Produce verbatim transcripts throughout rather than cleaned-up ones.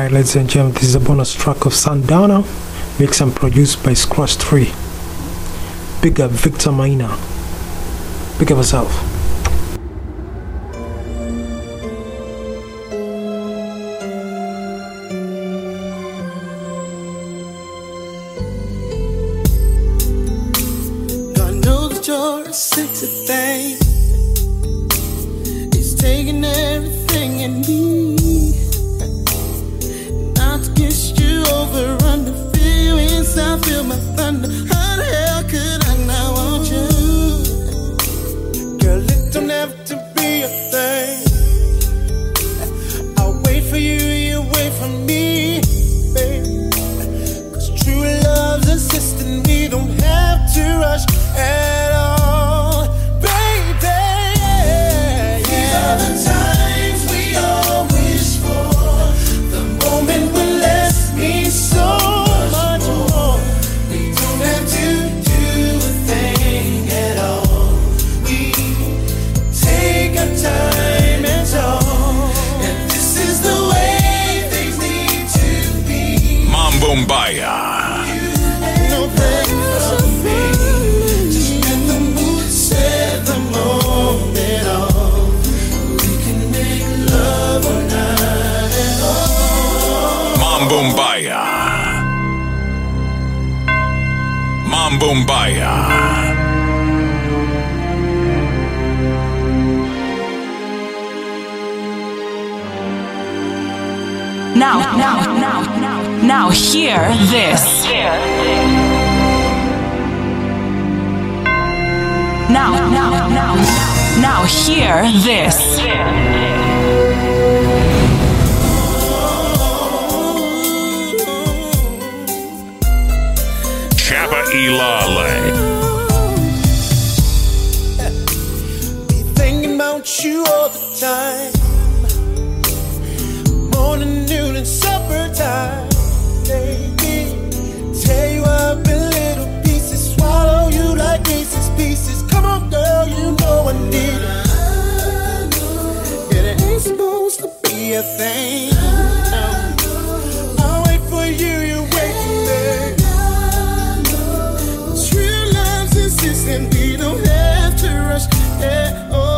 Alright, ladies and gentlemen, this is a bonus track of Sundowner, mixed and produced by Scratch three. Big up Victor Maina. Big up yourself. You're a sexy thing. It's taking everything in me not to get you over on the feelings. I feel my thunder. How the hell could I not want you? Girl, it don't have to be a thing. I wait for you, you wait for me, babe. Cause true love's insisting we don't have to rush at all. Bombaya, Mambombaya. Now, now, now, now, now, now hear this. Now, now, now, now, now hear this. Be thinking about you all the time, morning, noon, and supper time. Baby, tear you up in little pieces, swallow you like aces pieces. Come on, girl, you know I need it. Yeah, it ain't supposed to be a thing. No. I'll wait for you. You and we don't have to rush at all.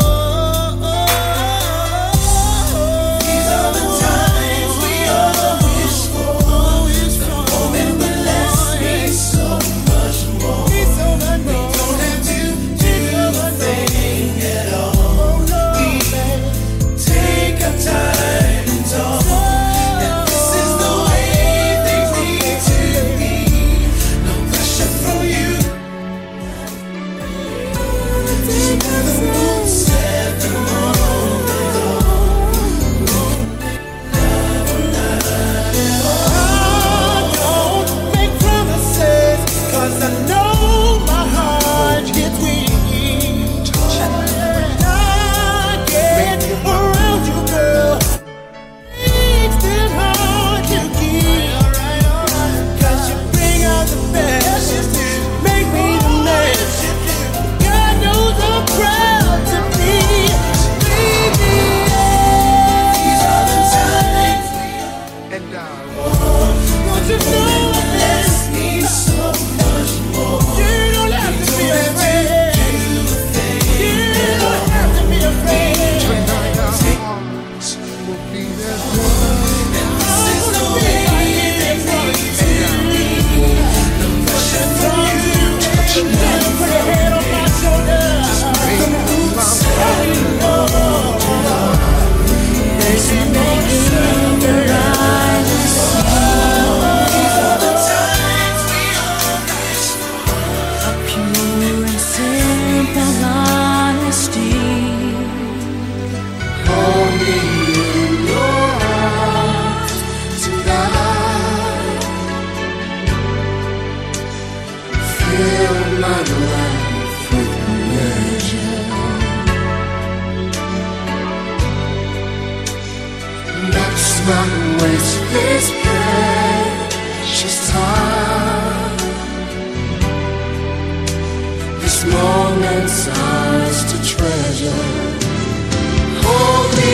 Hold me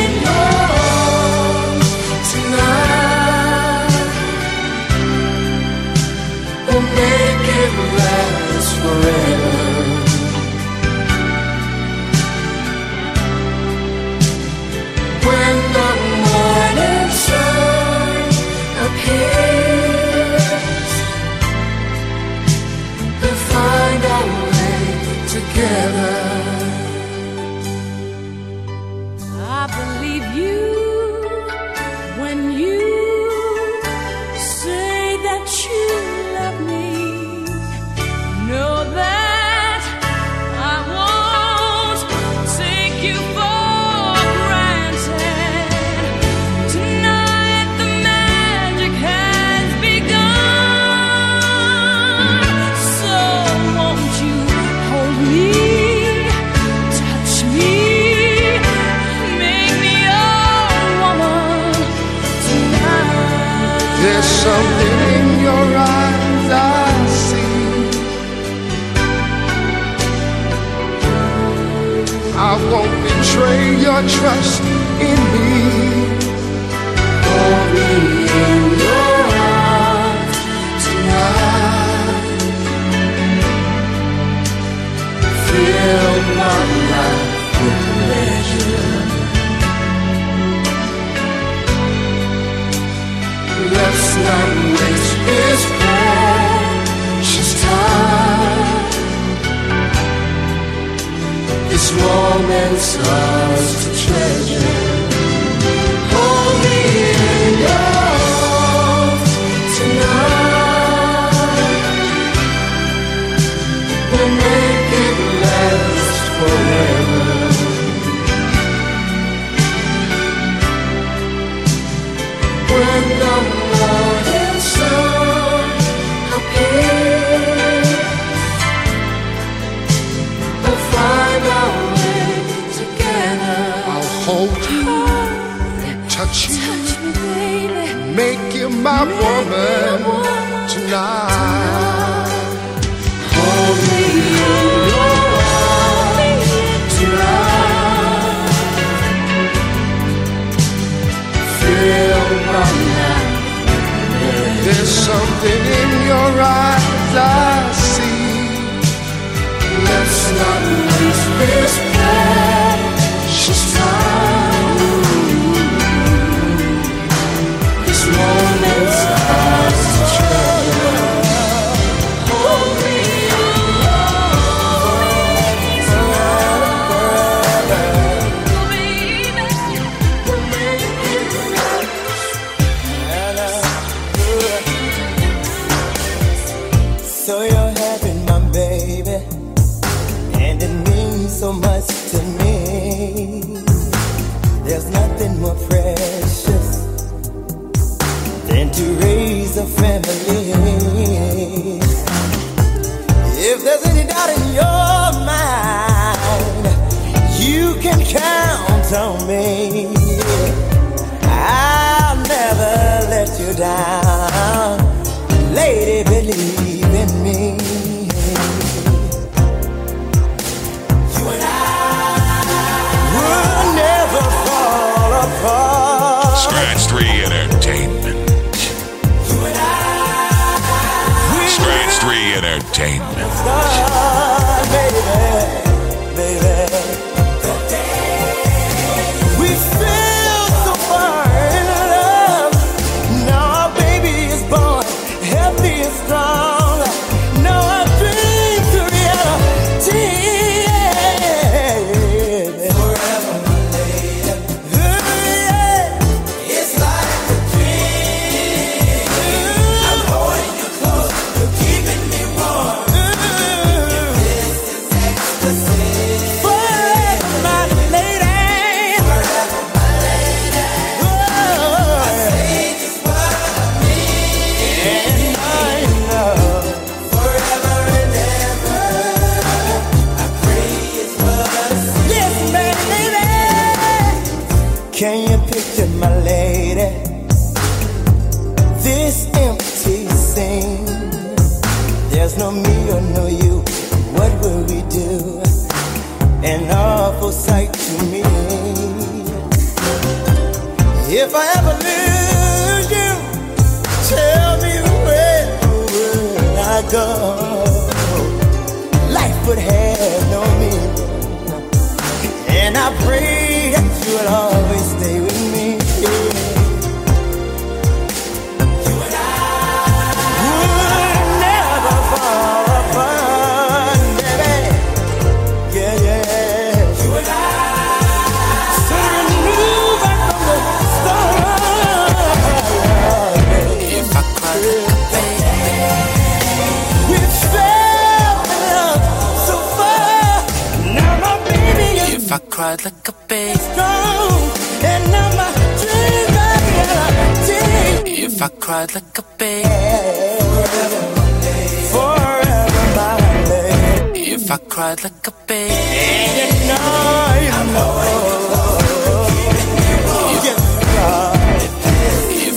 in your arms tonight. There's something in your eyes I see. I won't betray your trust in me. Glory in your eyes tonight. Fill my life with pleasure. Let's not waste this precious time. This moment's ours to treasure. Hold me in your arms tonight. We'll make it last forever. When the make you my make woman, you woman tonight. Hold me in your arms tonight. Fill my life. There's something in your eyes I see. Let's not lose this precious time. If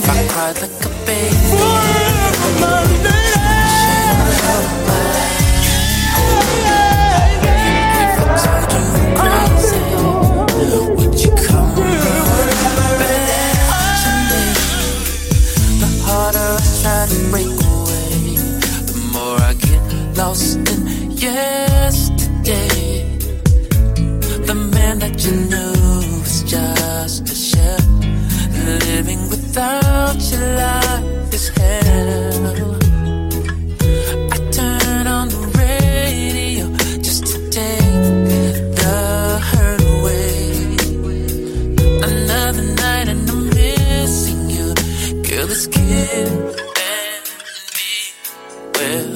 I cry like a baby. Lost in yesterday, the man that you knew was just a shell. Living without your life is hell. I turn on the radio just to take the hurt away. Another night and I'm missing you, girl. It's killing. But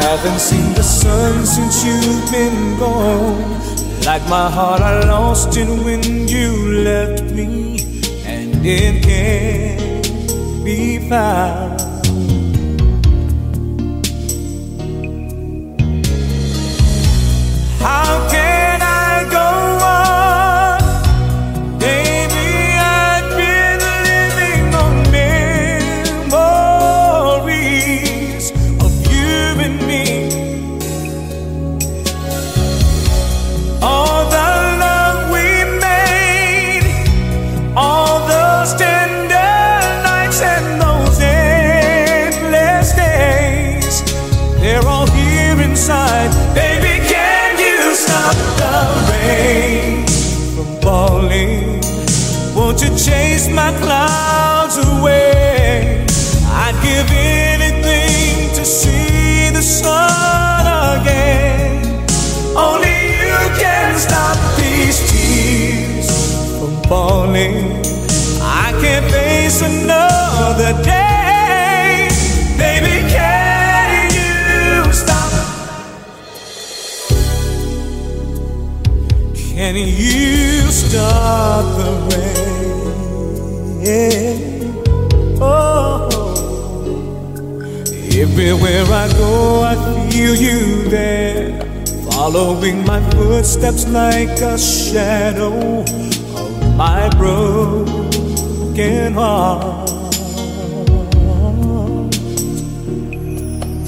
Haven't seen the sun since you've been gone. Like my heart, I lost it when you left me, and it can't be found. How can I go on? Baby, I've been living on memories of you and me. All the love we made, all those tender nights and those endless days, they're all here inside. Baby, stop the rain from falling. Won't you chase my clouds away? I'd give anything to see the sun again. Only you can stop these tears from falling. I can't face another day. Can you stop the rain? Oh, everywhere I go, I feel you there, following my footsteps like a shadow of my broken heart.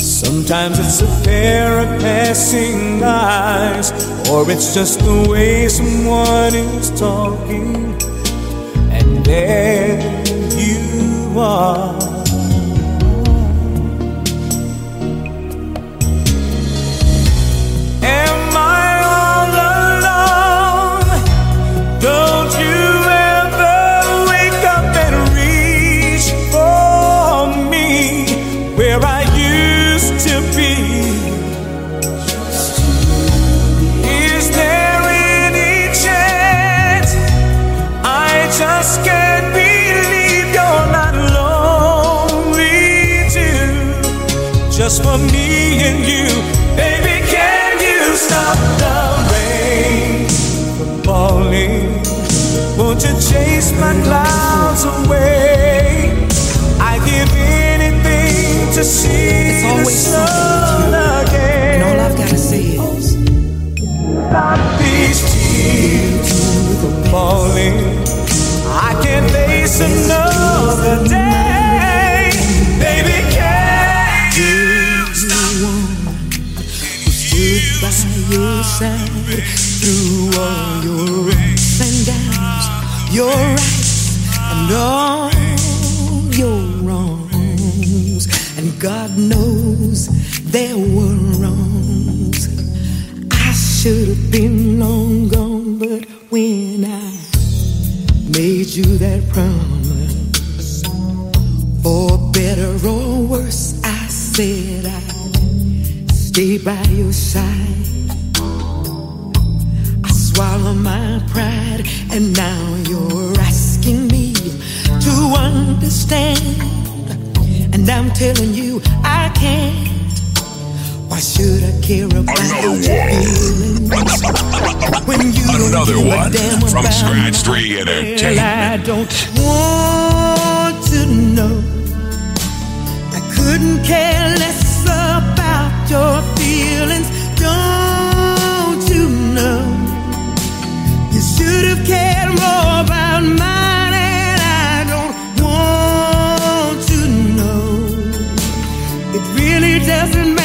Sometimes it's a pair of passing eyes, or it's just the way someone is talking, and there you are. Am I all alone? Don't you ever wake up and reach for me, where I used to be? Just can't believe you're not lonely too, just for me and you. Baby, can you stop the rain from falling? Won't you chase my clouds away? I give anything to see the sun again. And all I've got to say is stop these tears from falling. I can't face another day. Baby, can you stop? Who stood by your side through all your ups and downs, your rights and all your wrongs? And God knows there were wrongs. I should have been long gone, but when I made you that promise, for better or worse, I said I'd stay by your side. I swallow my pride, and now you're asking me to understand, and I'm telling you I can't. Why should I care about your feelings? When you another one from Scratch three Entertainment. I don't want to know. I couldn't care less about your feelings. Don't you know? You should have cared more about mine, and I don't want to know. It really doesn't matter.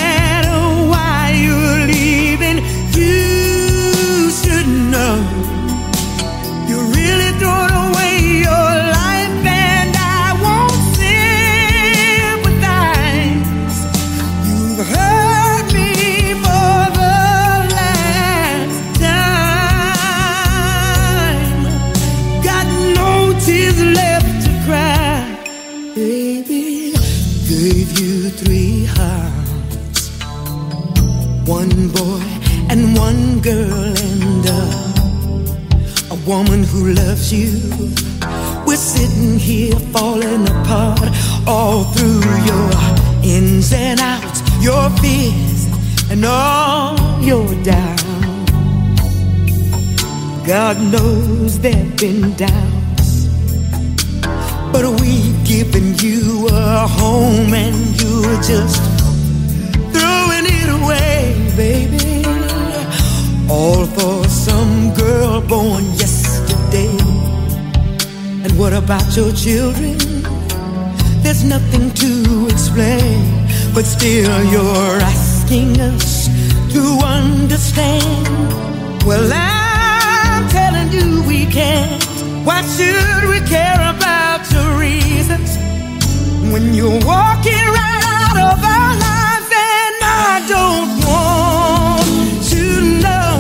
One boy and one girl and a, a woman who loves you. We're sitting here falling apart, all through your ins and outs, your fears and all your doubts. God knows there've been doubts, but we've given you a home and you're just throwing it away, baby. All for some girl born yesterday. And what about your children? There's nothing to explain, but still you're asking us to understand. Well, I'm telling you we can't. Why should we care about your reasons when you're walking right out of our lives? And I don't want to know.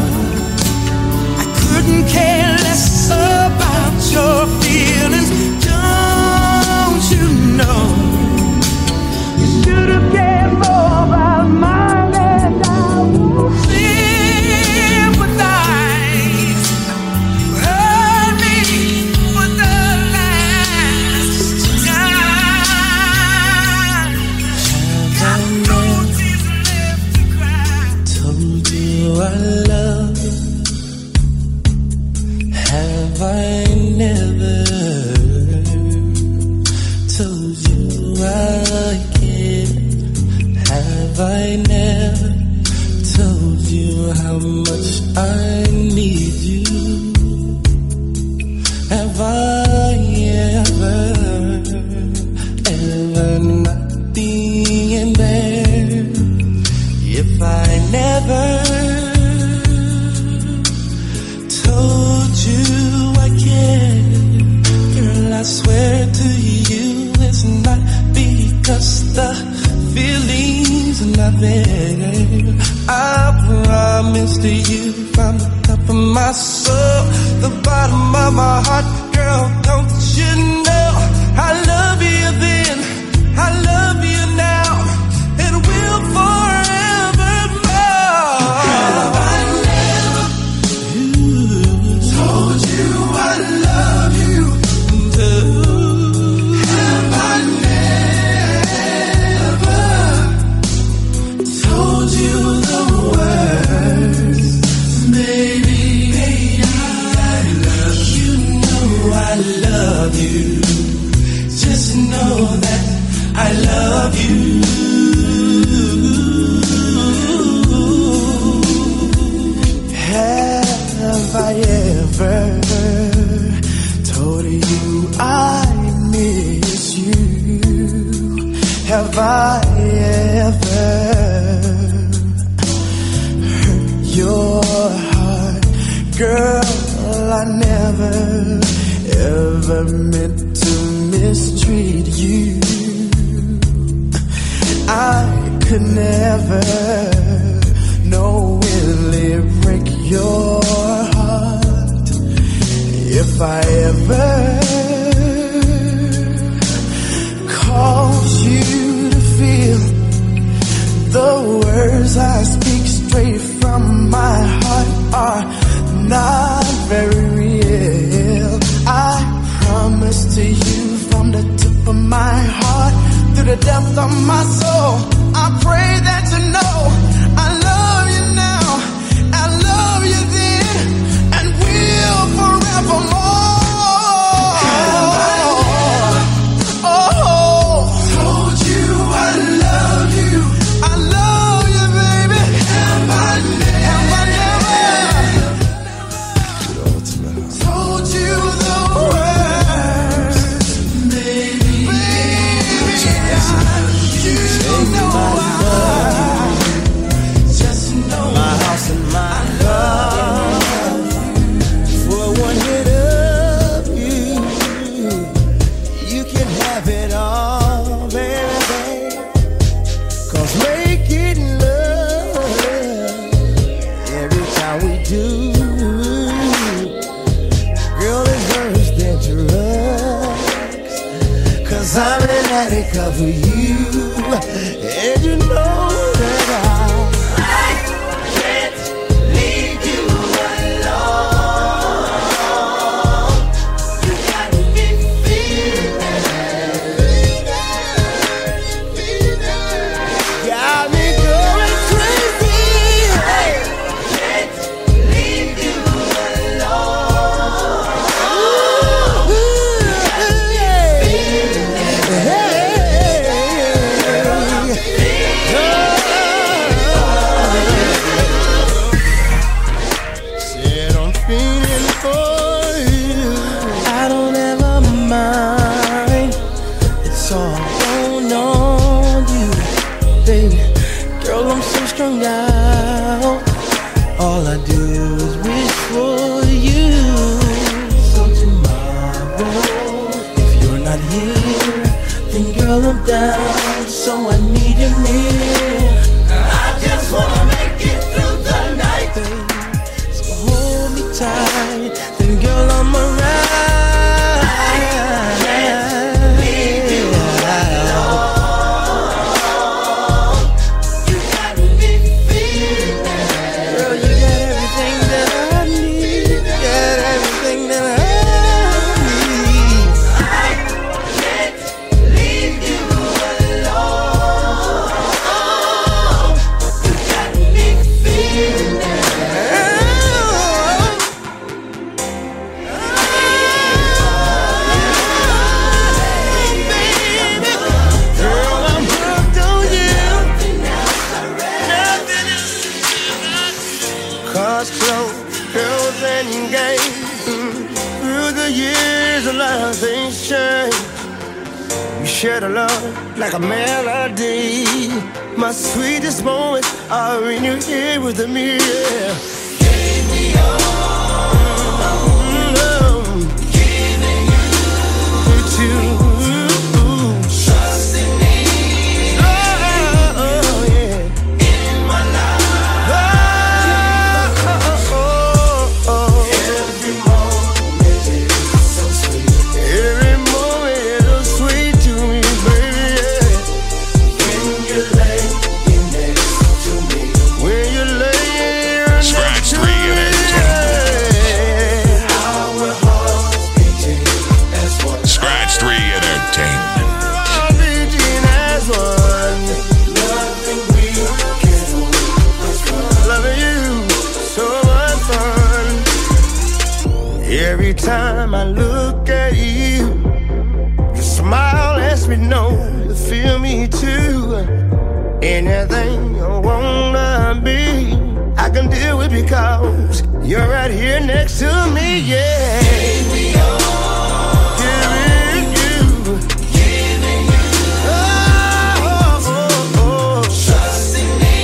I couldn't care less about your feelings. Don't you know you should have cared more about mine? And I will sympathize. You hurt me for the last time. Got no tears left to cry. Told you I love. Have I never told you I care? Have I never told you how much I need you? Have I ever, ever not been there? If I never told you I care, girl, I swear to you it's not because the feelings are nothing. I promise to you from the top of my soul, the bottom of my heart, girl, don't you know I love you then, I love you now, and will forevermore. Girl, I never ooh, told you I love you. Ooh. You just know that I love you. Have I ever told you I miss you? Have I ever hurt your heart? Girl, I never ever meant to mistreat you. I could never knowingly break your heart. If I ever caused you to feel the words I speak straight from my heart are not very real. I promise to you from the tip of my heart, through the depth of my soul, I pray that you know I love you now, I love you then, and will forevermore. Have I ever oh, told you I love you? I love you, baby. Have I never, have I never told you? Of you, and you know that I can't leave you alone. You got me feeling, got me going crazy. strung out. All I do is wish for you. So tomorrow, if you're not here, then girl I'm down, so I need you near. I just wanna make it through the night, babe. So hold me tight, then girl I'm alright. Shared a love like a melody. My sweetest moments are when you're here with me. Give me all, giving you to trust in me. Oh, oh, yeah. In my life, oh, oh, oh, oh. Every moment is so sweet. Every time I look at you, your smile lets me know you feel me too. Anything I wanna be, I can deal with because you're right here next to me, yeah. Give me all, giving you, giving you, oh, oh, oh, trusting me,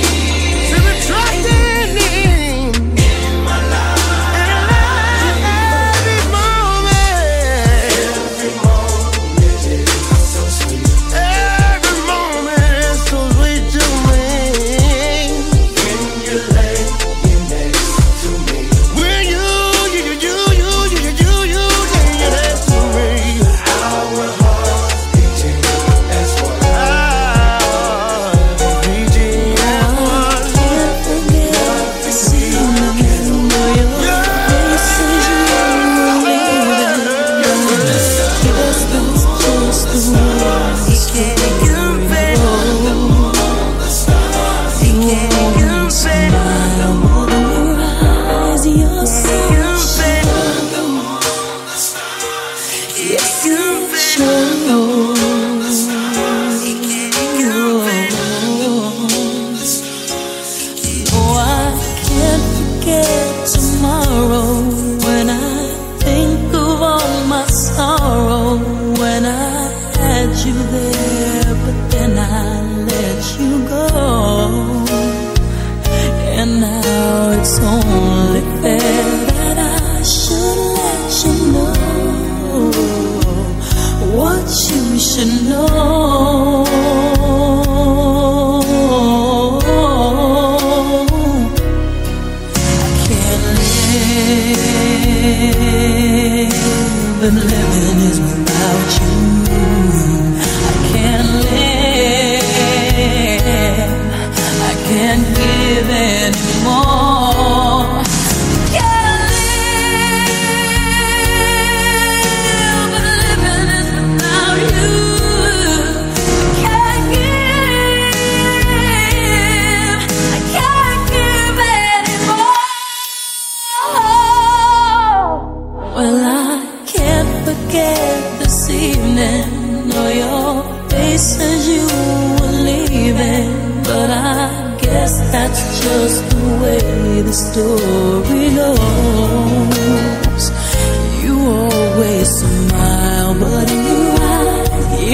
trusting me.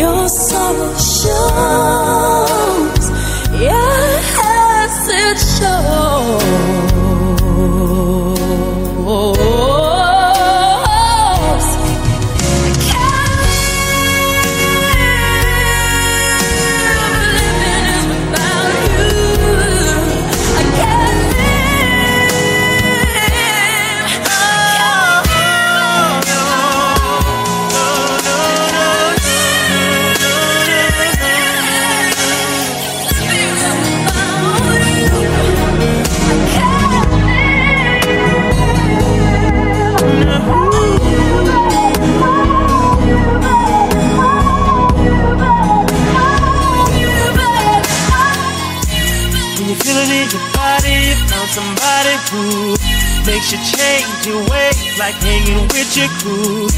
Your sorrow shows your heart feel it in your body. You found somebody who makes you change your way, like hanging with your crew.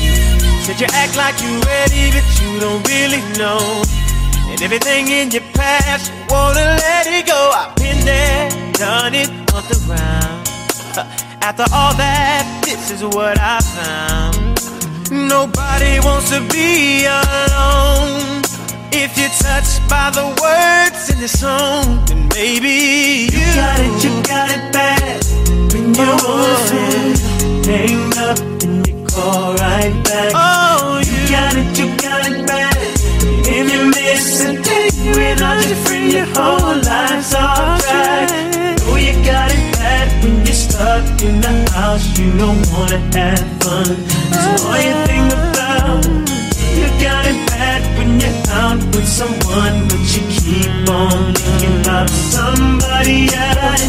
Said you act like you ready, but you don't really know. And everything in your past, you wanna let it go. I've been there, done it, on the ground. After all that, this is what I found. Nobody wants to be alone. If you're touched by the words in the song, then maybe you, you got it, you got it bad. When you're on hang up and you call right back. Oh, you, you got it, you got it bad. If you miss a day without your friend, your whole life's off track. Oh, you got it bad when you're stuck in the house, you don't wanna have fun. So all you think about, you got it bad when you're out with someone, but you keep on thinking about somebody else.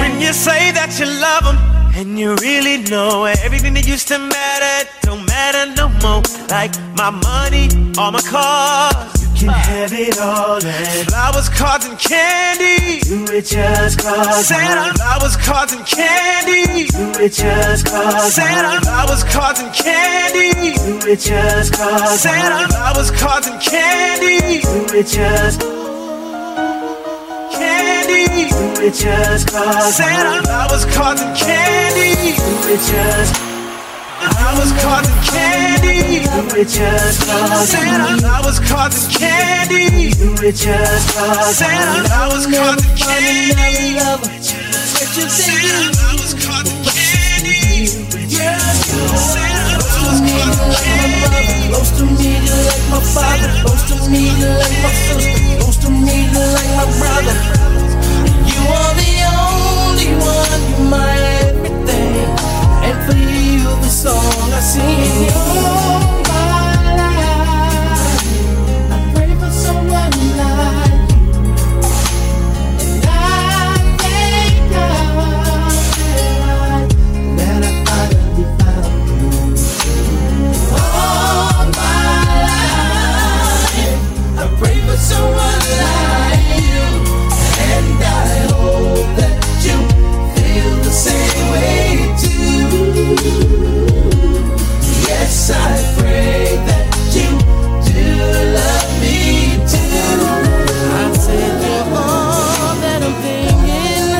When you say that you love them, and you really know everything that used to matter don't matter no more. Like my money, all my cars, you can have it all. And flowers, cards, and candy, do it just cause. Santa, flowers, cards, and candy, do it just cause. Santa, flowers, cards, and candy, do it just cause. Santa, flowers, cards, and candy, do it just candy, do it just cause. Santa, flowers, cards, and candy, do it just. I was caught in candy. Do it just cause. Santa, I was caught in candy. Do it just cause. Santa, I was caught in candy. Love, love, love, love. Santa, I was caught in candy. Do it just cause. Santa, I was caught in candy. Close to me to like my father. Close to me to like my sister. Close to me to like my brother. You are the only one, you're my everything. And for you, the song I sing in all my life. I pray for someone like you. And I thank God that I finally found you. All my life, I pray for someone like you. And I hope that you feel the same way. Yes, I pray that you do love me too. I tell you all that I'm thinking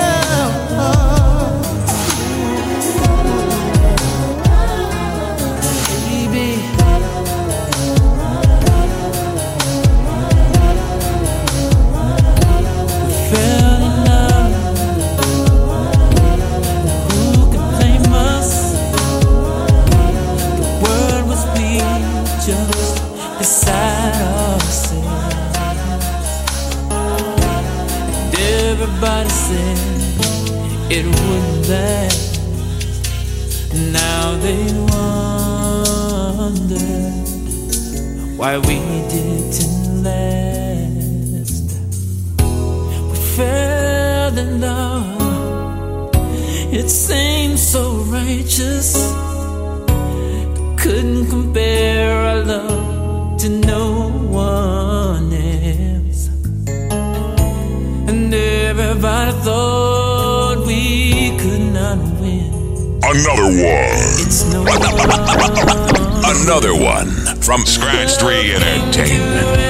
of, baby. We fell in love. Who could blame us? Just beside ourselves, and everybody said it wouldn't last. Now they wonder why we didn't last. We fell in love, it seemed so righteous. Couldn't compare our love to no one else. And everybody thought we could not win. Another one. It's no one. Another one from Scratch three Entertainment.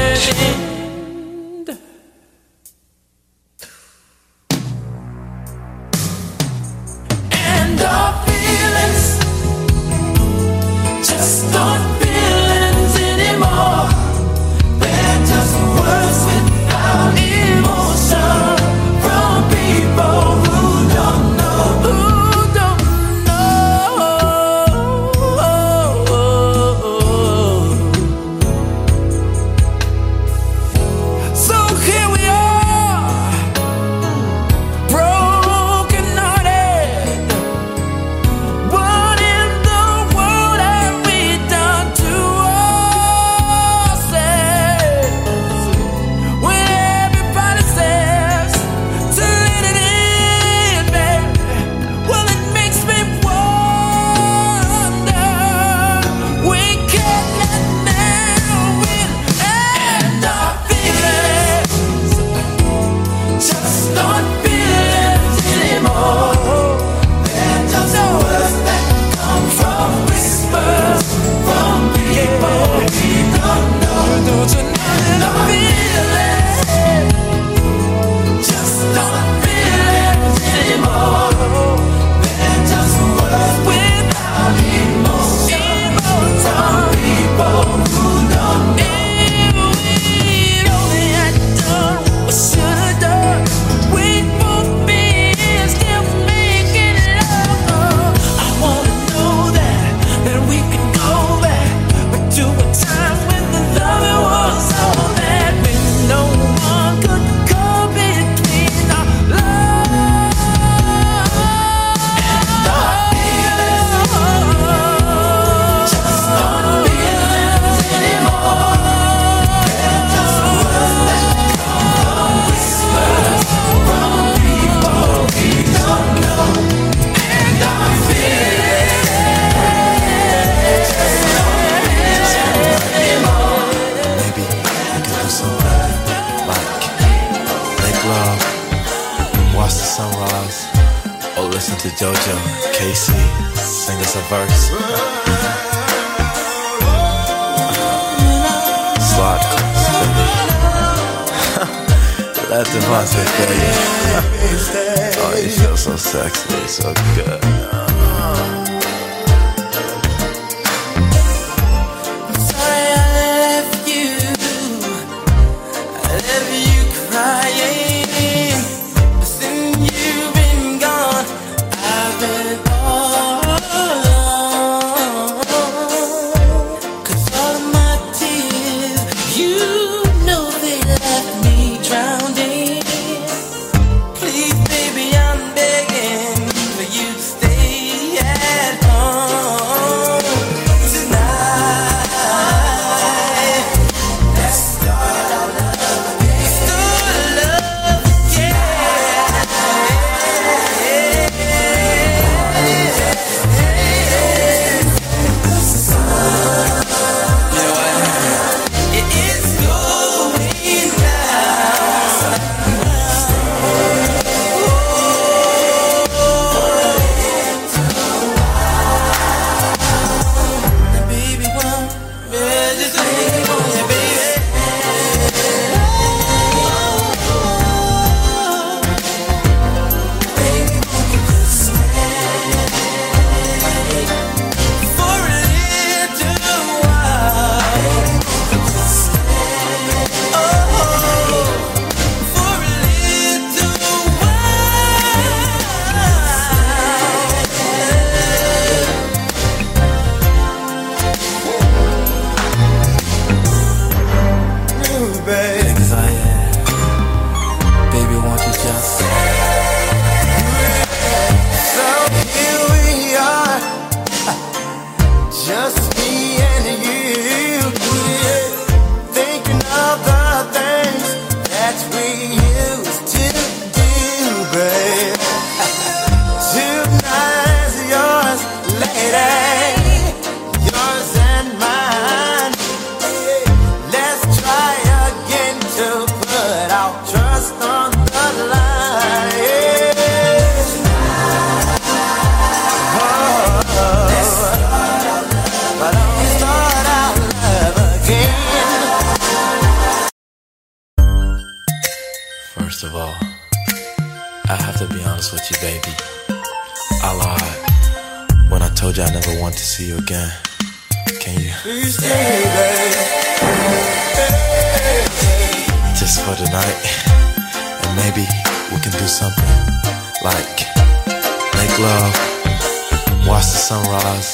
sunrise, or listen to JoJo, K C, sing us a verse. Slot, spinning. Let the monster kill you. Oh, you feel so sexy, so good. I'm sorry I left you. I left you crying. First of all, I have to be honest with you, baby. I lied when I told you I never want to see you again. Can you please stay, baby? Just for tonight, and maybe we can do something like make love, watch the sunrise,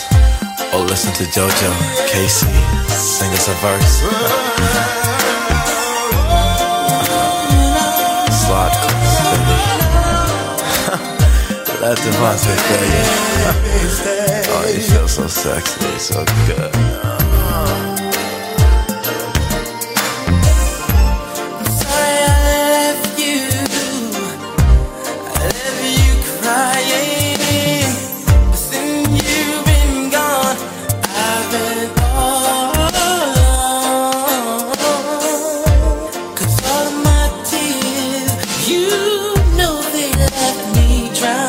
or listen to JoJo, K C, sing us a verse. Let the monster kill you. Oh, you feel so sexy, so good. I'm sorry I left you. I left you crying. But since you've been gone, I've been lost. Cause all of my tears, you know they left me drowned.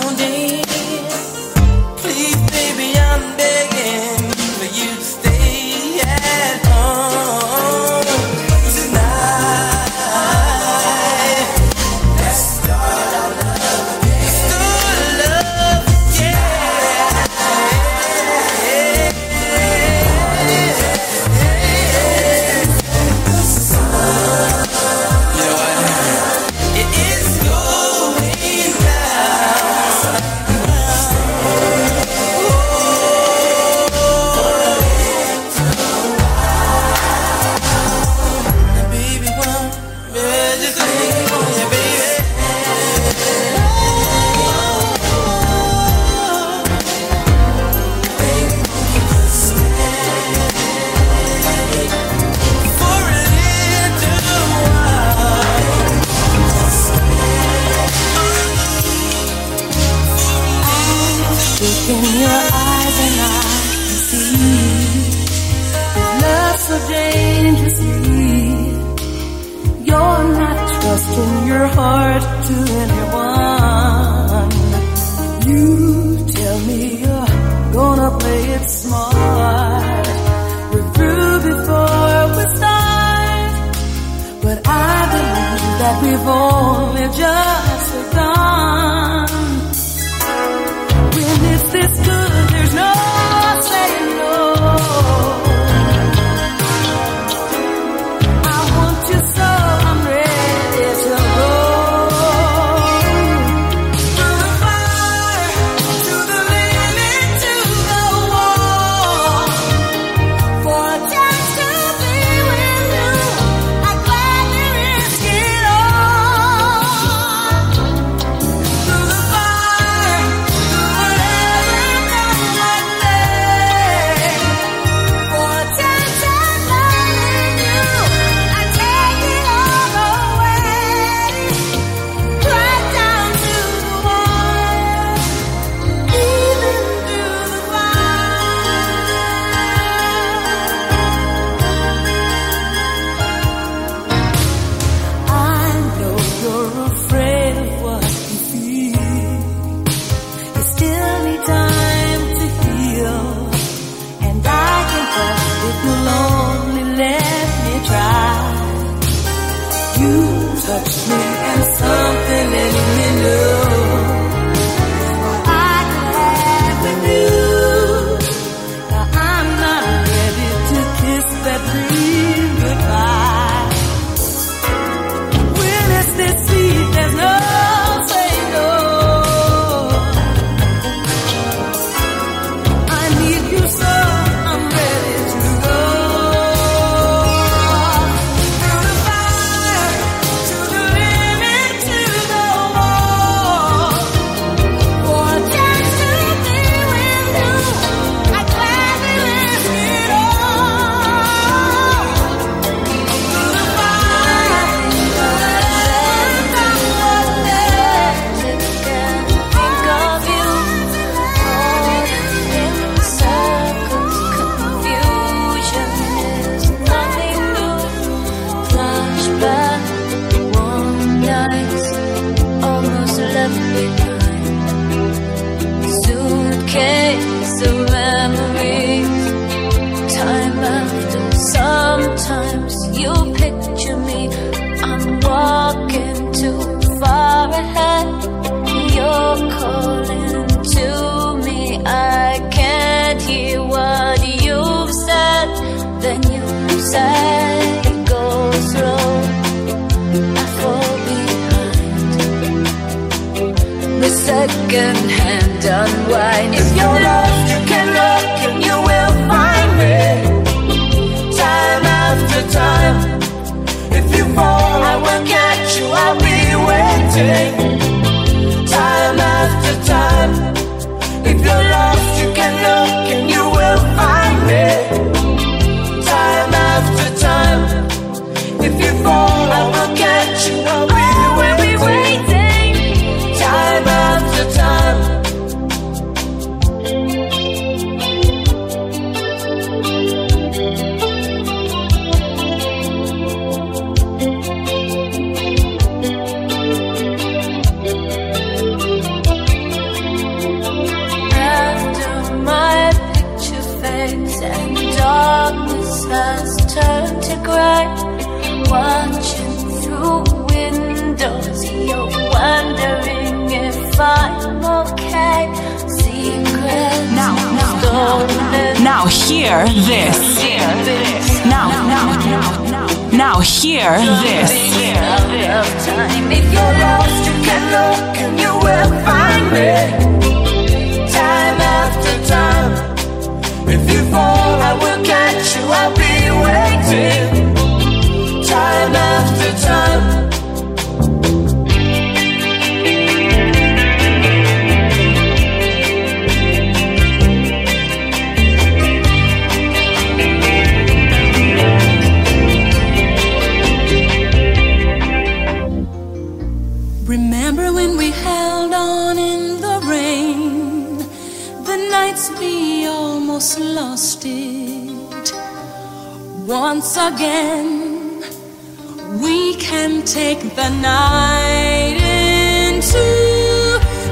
Look in your eyes and I can see love so dangerously. You're not trusting your heart to anyone. play it smart. We're through before we start, but I believe that we've only just begun. When it's this good, there's no saying no. I want you so, I'm ready to roll.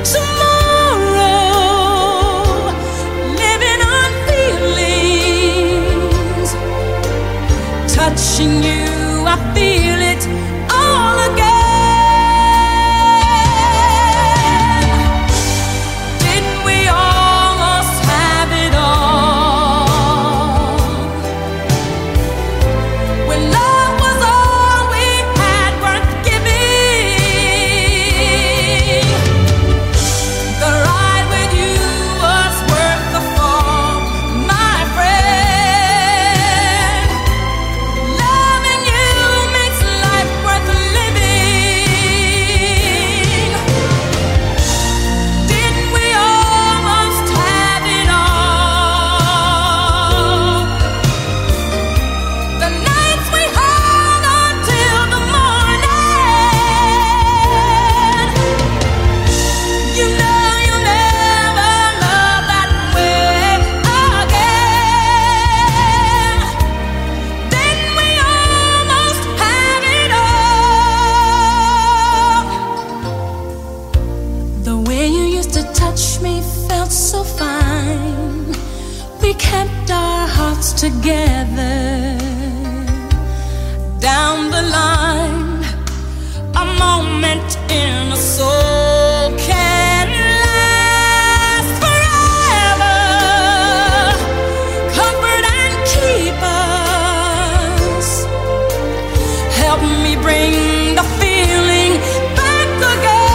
Tomorrow, living on so fine. We kept our hearts together. Down the line, a moment in a soul can last forever. Comfort and keep us. Help me bring the feeling back again.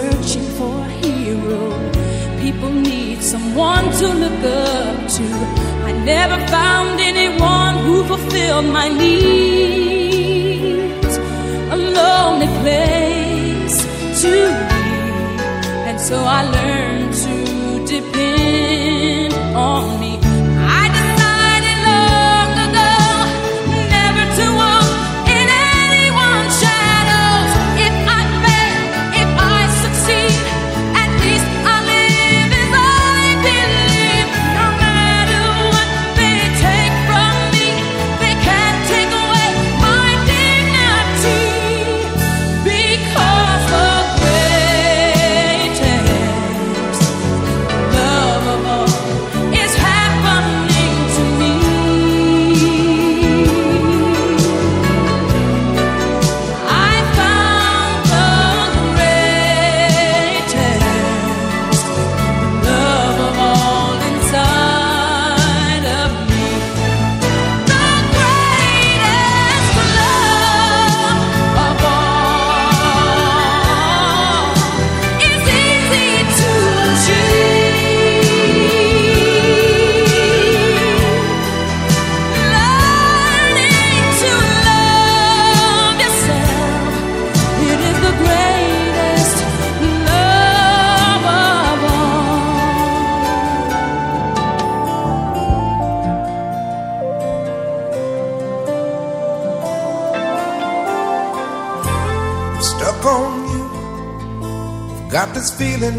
Searching for a hero. People need someone to look up to. I never found anyone who fulfilled my needs. A lonely place to be, and so I learned to depend on me. I decided long ago never to walk in anyone's shadows. If I fail, if I at least I live as I believe. No matter what they take from me, they can't take away my dignity, because the greatest love of all is happening to me. I found the greatest love of all inside of me. The greatest love of all is easy to achieve. Learning to love yourself, it is the greatest love of all. Stuck on you. Got this feeling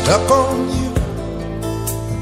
Stuck on you.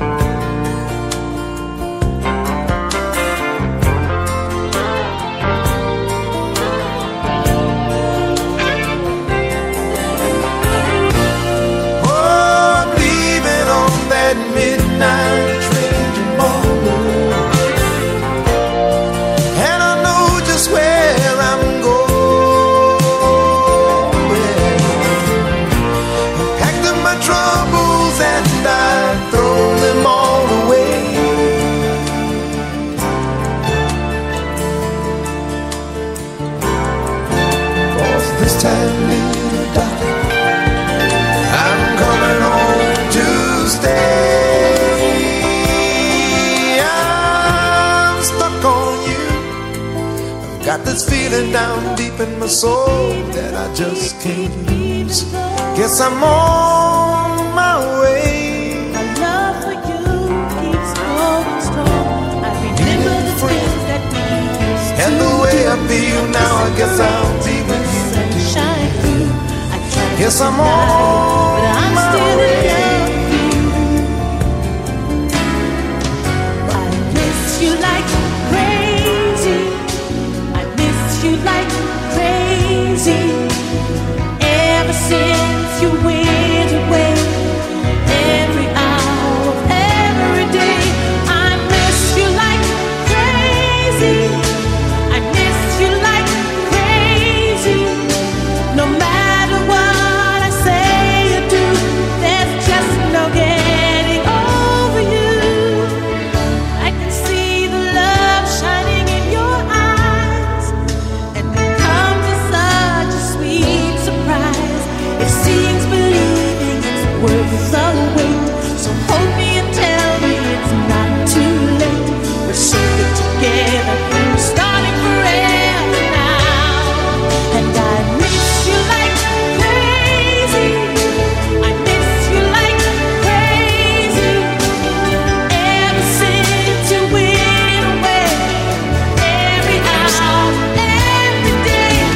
Oh, I'm leaving on that midnight train tomorrow, and I know just where I'm going. Packed up my up in my soul that I just can't lose. Guess I'm on my way. My love for you keeps growing strong. I remember the things that we used to do, and the way I feel now, I guess I'll be with you. Sunshine through. I try to guess I'm on, but I'm still in love with you. I miss you like crazy. I miss you like crazy. Ever since you went away, every hour of every day, I miss you like crazy. I miss you like crazy. No matter what I say or do, there's just no getting over you. I can see the love shining in your eyes, and it comes as such a sweet surprise. It seems believing it's worth the wait. So hold me and tell me it's not too late. We're sitting together, we're starting forever now. And I miss you like crazy. I miss you like crazy. Ever since you went away, every hour, every day, I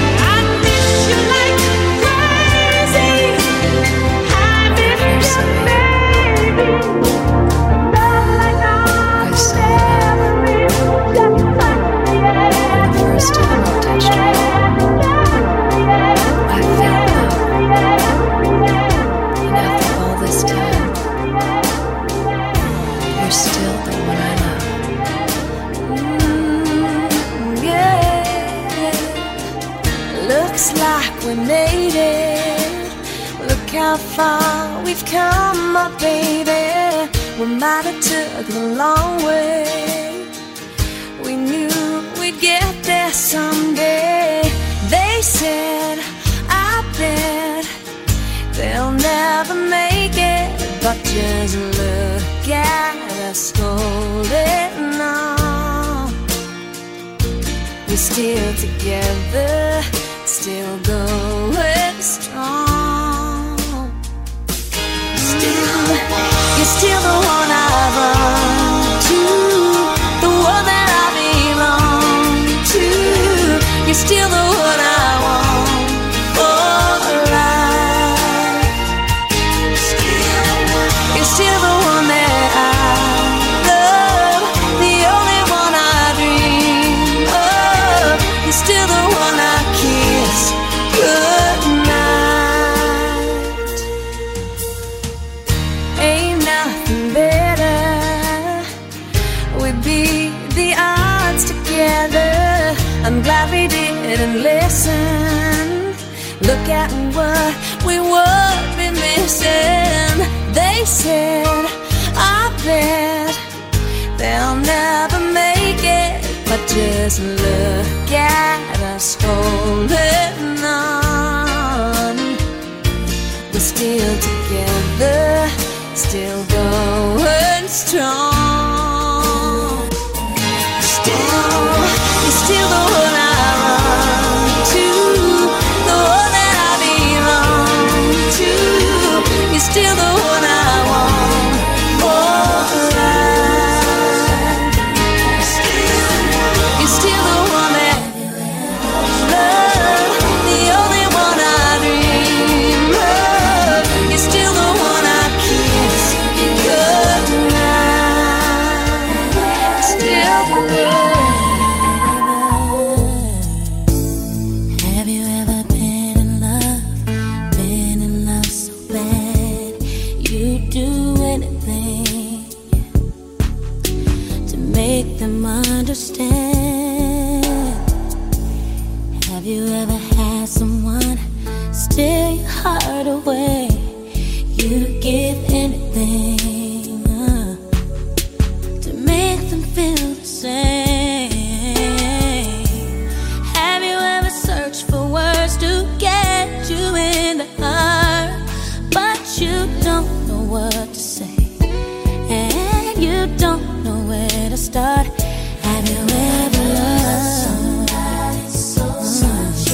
miss you like crazy. I miss you, baby. Not like I ever knew. Just like the air. The first time I touched her, I fell in love. And after all this time, you're still the one I love. Mm, yeah. Looks like we made it. Look how far we've come, my baby. We might have took the long way. We knew we'd get there someday. They said, I bet they'll never make it, but just look at us holding on. We're still together, still going strong. Still, you're still the one I run to, the one that I belong to. You're still the one I want for life. You're still the one that I love, the only one I dream of. You're still the one I kiss goodnight. Ain't nothing better. We beat the odds together. I'm glad we didn't listen. Look at what we would be missing. They said, I bet they'll never make it, but just look at us holding on. We're still together, still going strong. Still, you're still the one I run to, the one that I belong to. You're still the one I want for life. You're still the one that love, the only one I dream of. You're still the one I kiss goodnight. Still the one. Have you ever been in love? Been in love so bad you'd do anything to make them understand. Have you ever had someone steal your heart away? You give anything uh, to make them feel the same. Have you ever searched for words to get you in the heart, but you don't know what to say, and you don't know where to start? Have you ever loved somebody so much?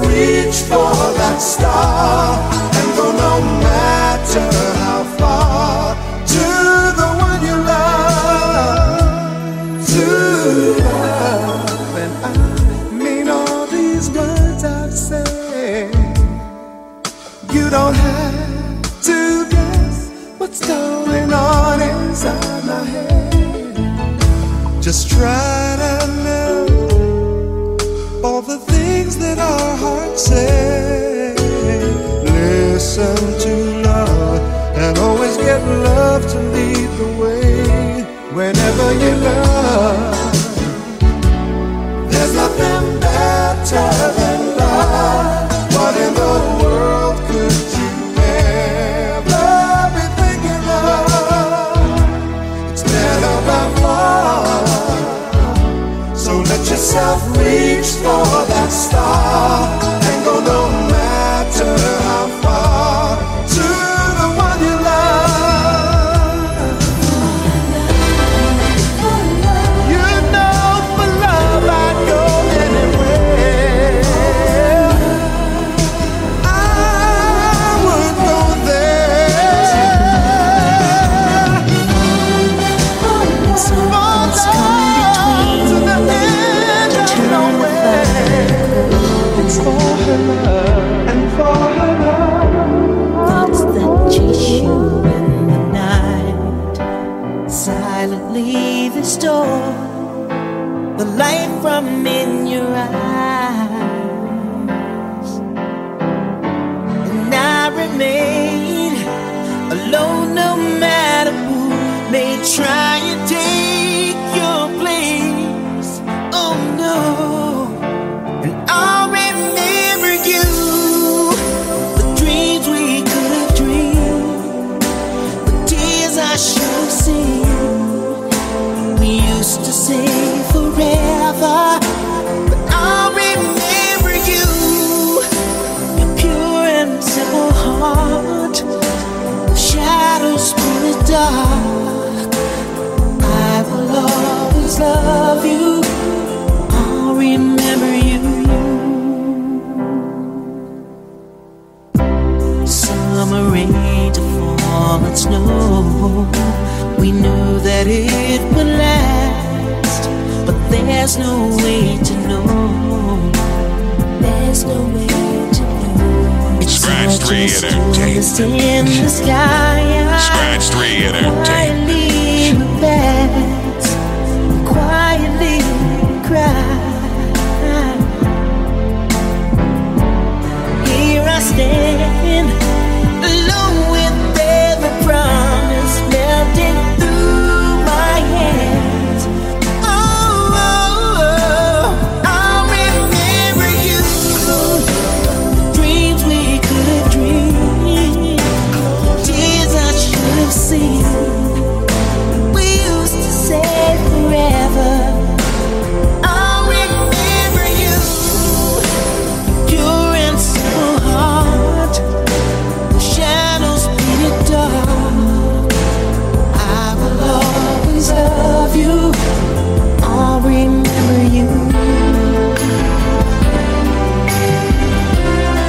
Reach for that star and go no matter alone, no matter who may try and take your place. Oh no, and I'll remember you. The dreams we could have dreamed, the tears I should have seen. We used to say forever, but I'll remember you. Your pure and simple heart, shadows in the dark. I will always love you. I'll remember you. Summer rain to fall and snow, we knew that it would last, but there's no way to know. There's no way to know. It's Scratch three Entertainment. Scratch three Entertainment. Quietly cry. Here I stand, alone with every promise melting through my hands. Oh, oh, oh. I'll remember you. The dreams we could have dreamed, tears I should have seen. We used to say forever. I'll remember you. Pure and simple heart, the shadows in the dark. I will always love you. I'll remember you. Oh, and I remain alone, no matter who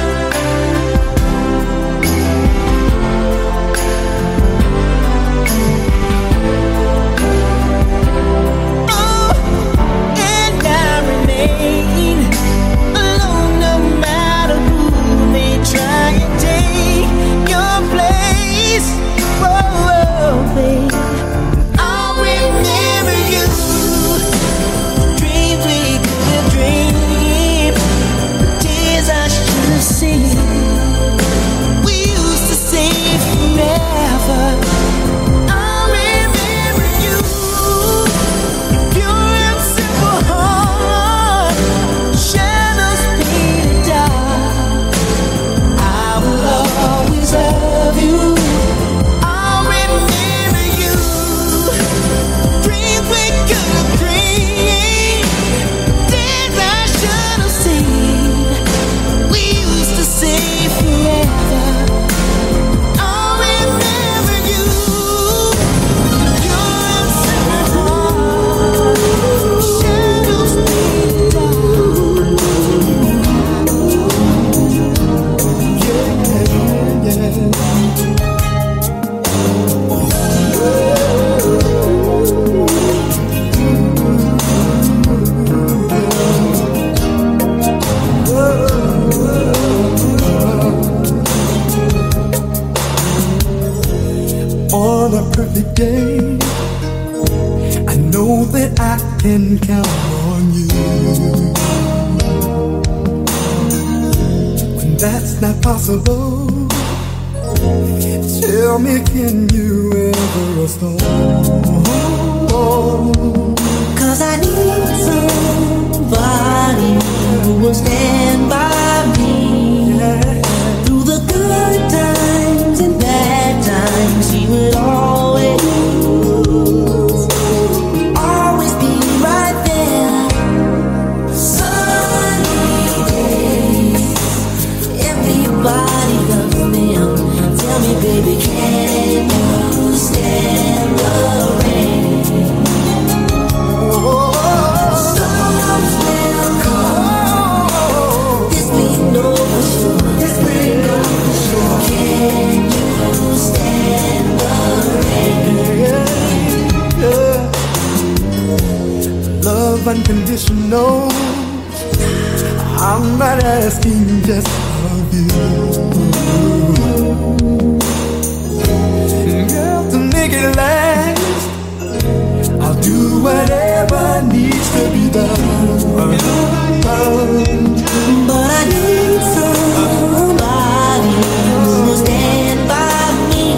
may try and take your place. Oh, oh, babe, I'll remember you. Dreams we could have dreamed, tears I should have seen. We used to say forever. I'll remember you. Your pure and simple heart, shadows in the dark. I will always love you. I'll remember you. Dreams we could have dreamed, things I should have seen. We used to say forever. I'll remember you. Your absent heart, shadows in the On a perfect day, I know that I can count on you. When that's not possible, tell me, can you ever restore? 'Cause I need somebody who will stand by me through the good times and bad times. She would always, always be right there. Sunny days, everybody loves them. Tell me, baby, can you stand the rain? Storms will come. This we know for sure. This we know for sure. Can you stand the rain? Love unconditional. I'm not asking just of you. Girl, to make it last, I'll do whatever needs to be done. But I need somebody who will stand by me.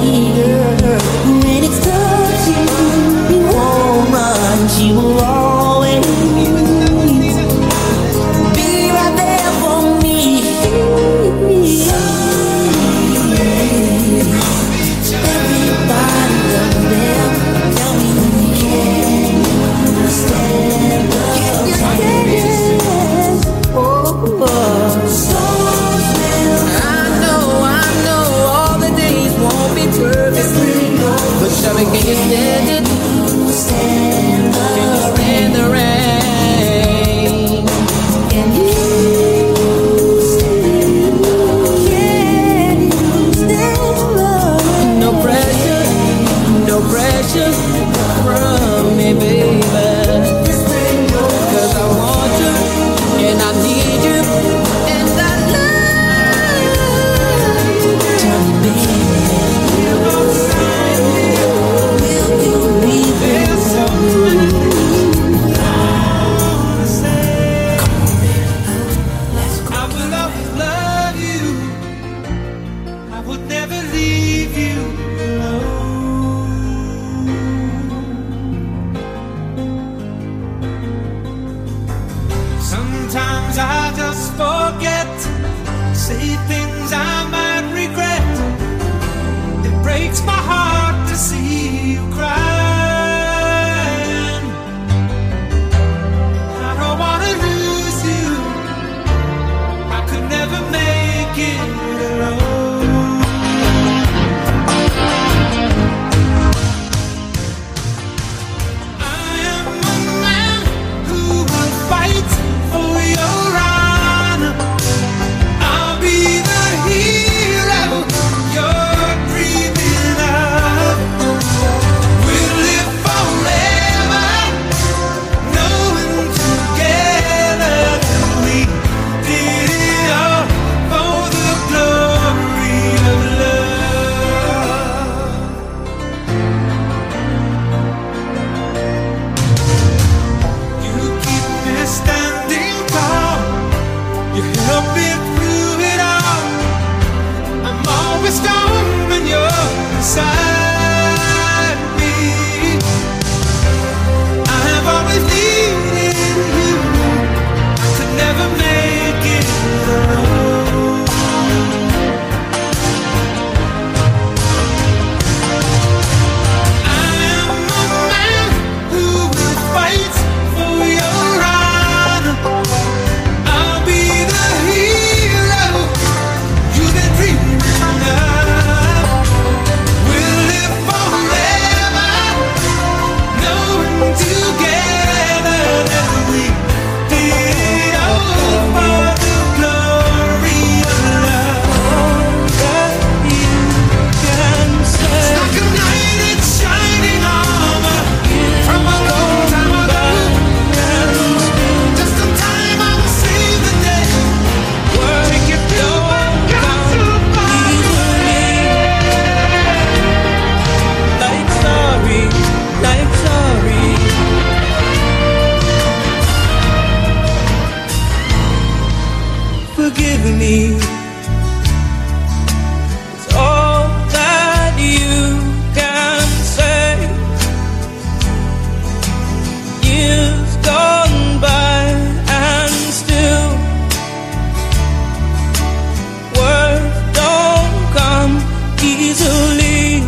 easily.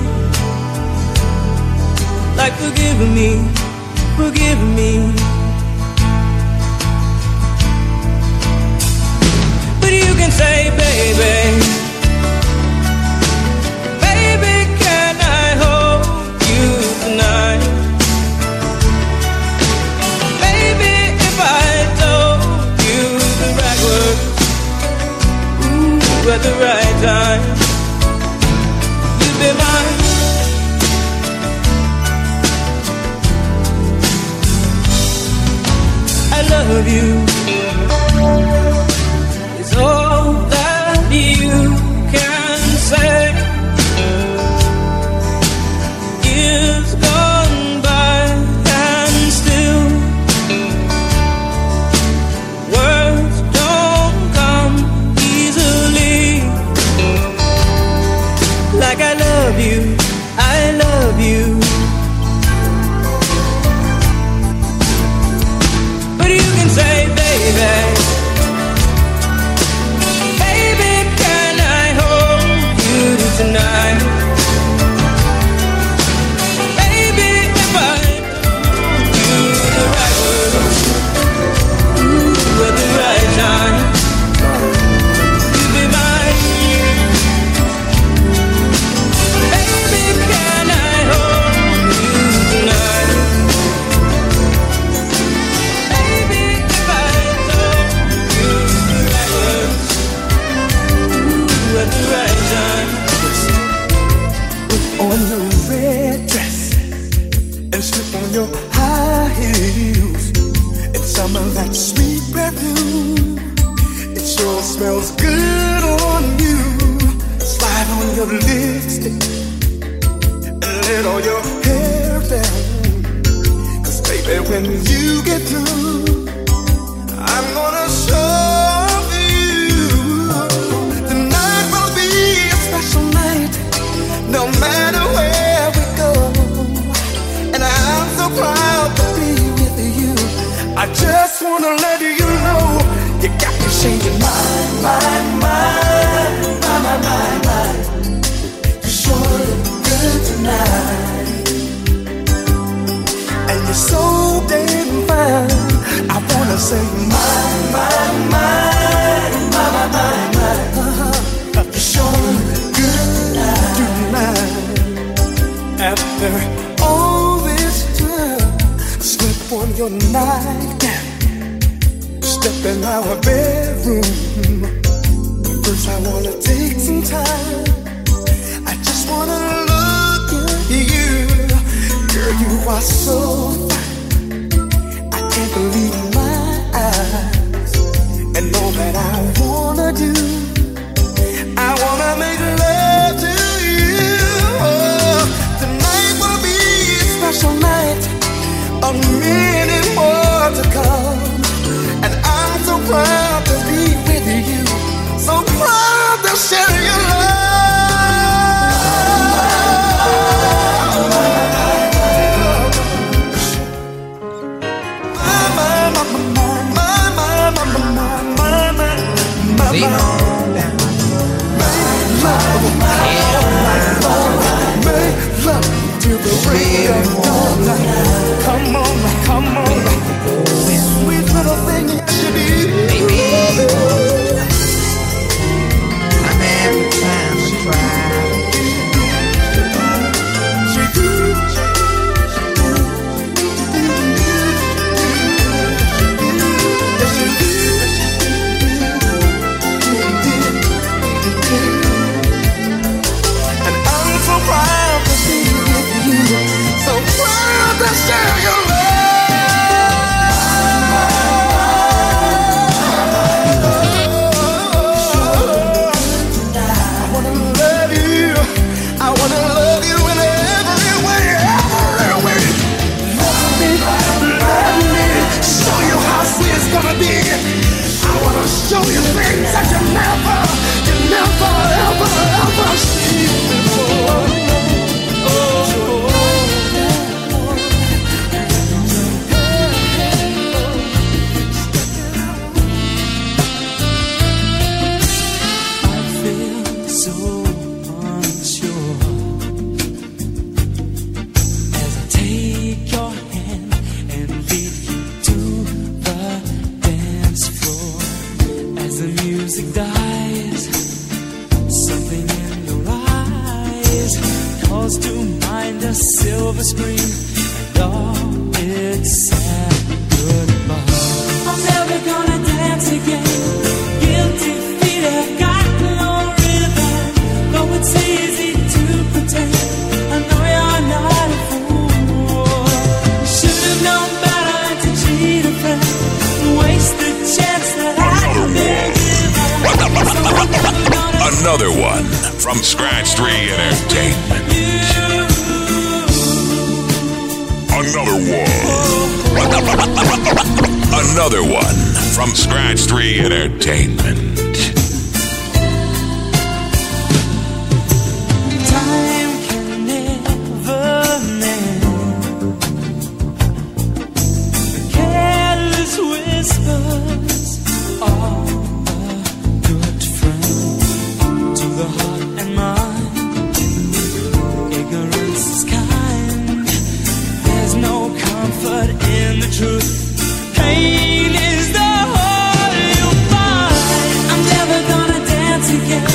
Like forgive me, forgive me. But you can say, baby, baby, can I hold you tonight? Baby, if I told you the right words, ooh, at the right time, you'd be mine. I love you, it's all that you can say. Years gone by and still words don't come easily. Like I love you, I love you. Say, baby, baby, can I hold you tonight? Baby, if I told you the right words, ooh, at the right time, you'd be mine. Baby, can I hold you tonight? At the right time, put on your red dress and slip on your high heels. It's some of that sweet perfume. It sure smells good on you. Slide on your lipstick and let all your hair down. 'Cause baby, when you get through, I'm gonna show. No matter where we go, and I'm so proud to be with you. I just wanna let you know you got me changing my mind, mind, my my my my. You sure look good tonight, and you're so damn fine. I wanna say my my my my my my my. Uh-huh. You sure look good. After all this time, slip on your nightgown, step in our bedroom. First, I wanna take some time. I just wanna look at you, girl. You are so fine. I can't believe my eyes, and all that I wanna do, I wanna make love to you. Special night, a minute more to come, and I'm so proud to be with you, so proud to share your love. Feel the real warm light. Come on, come on. This sweet little thing I should do. Baby, I'm having time to try. So unsure. calls to mind a silver screen, and all it said goodbye. I'm never gonna dance again, guilty feet have got no rhythm. Though it's easy to pretend, I know you're not a fool. Should have known better to cheat a friend, waste the chance that I've been given. Another one from Scratch three Entertainment. Another one. Another one from Scratch three Entertainment. Time can never mend. The careless whispers are a good friend. The heart and mind, ignorance is kind. There's no comfort in the truth. Pain is the whole you find. I'm never gonna dance again.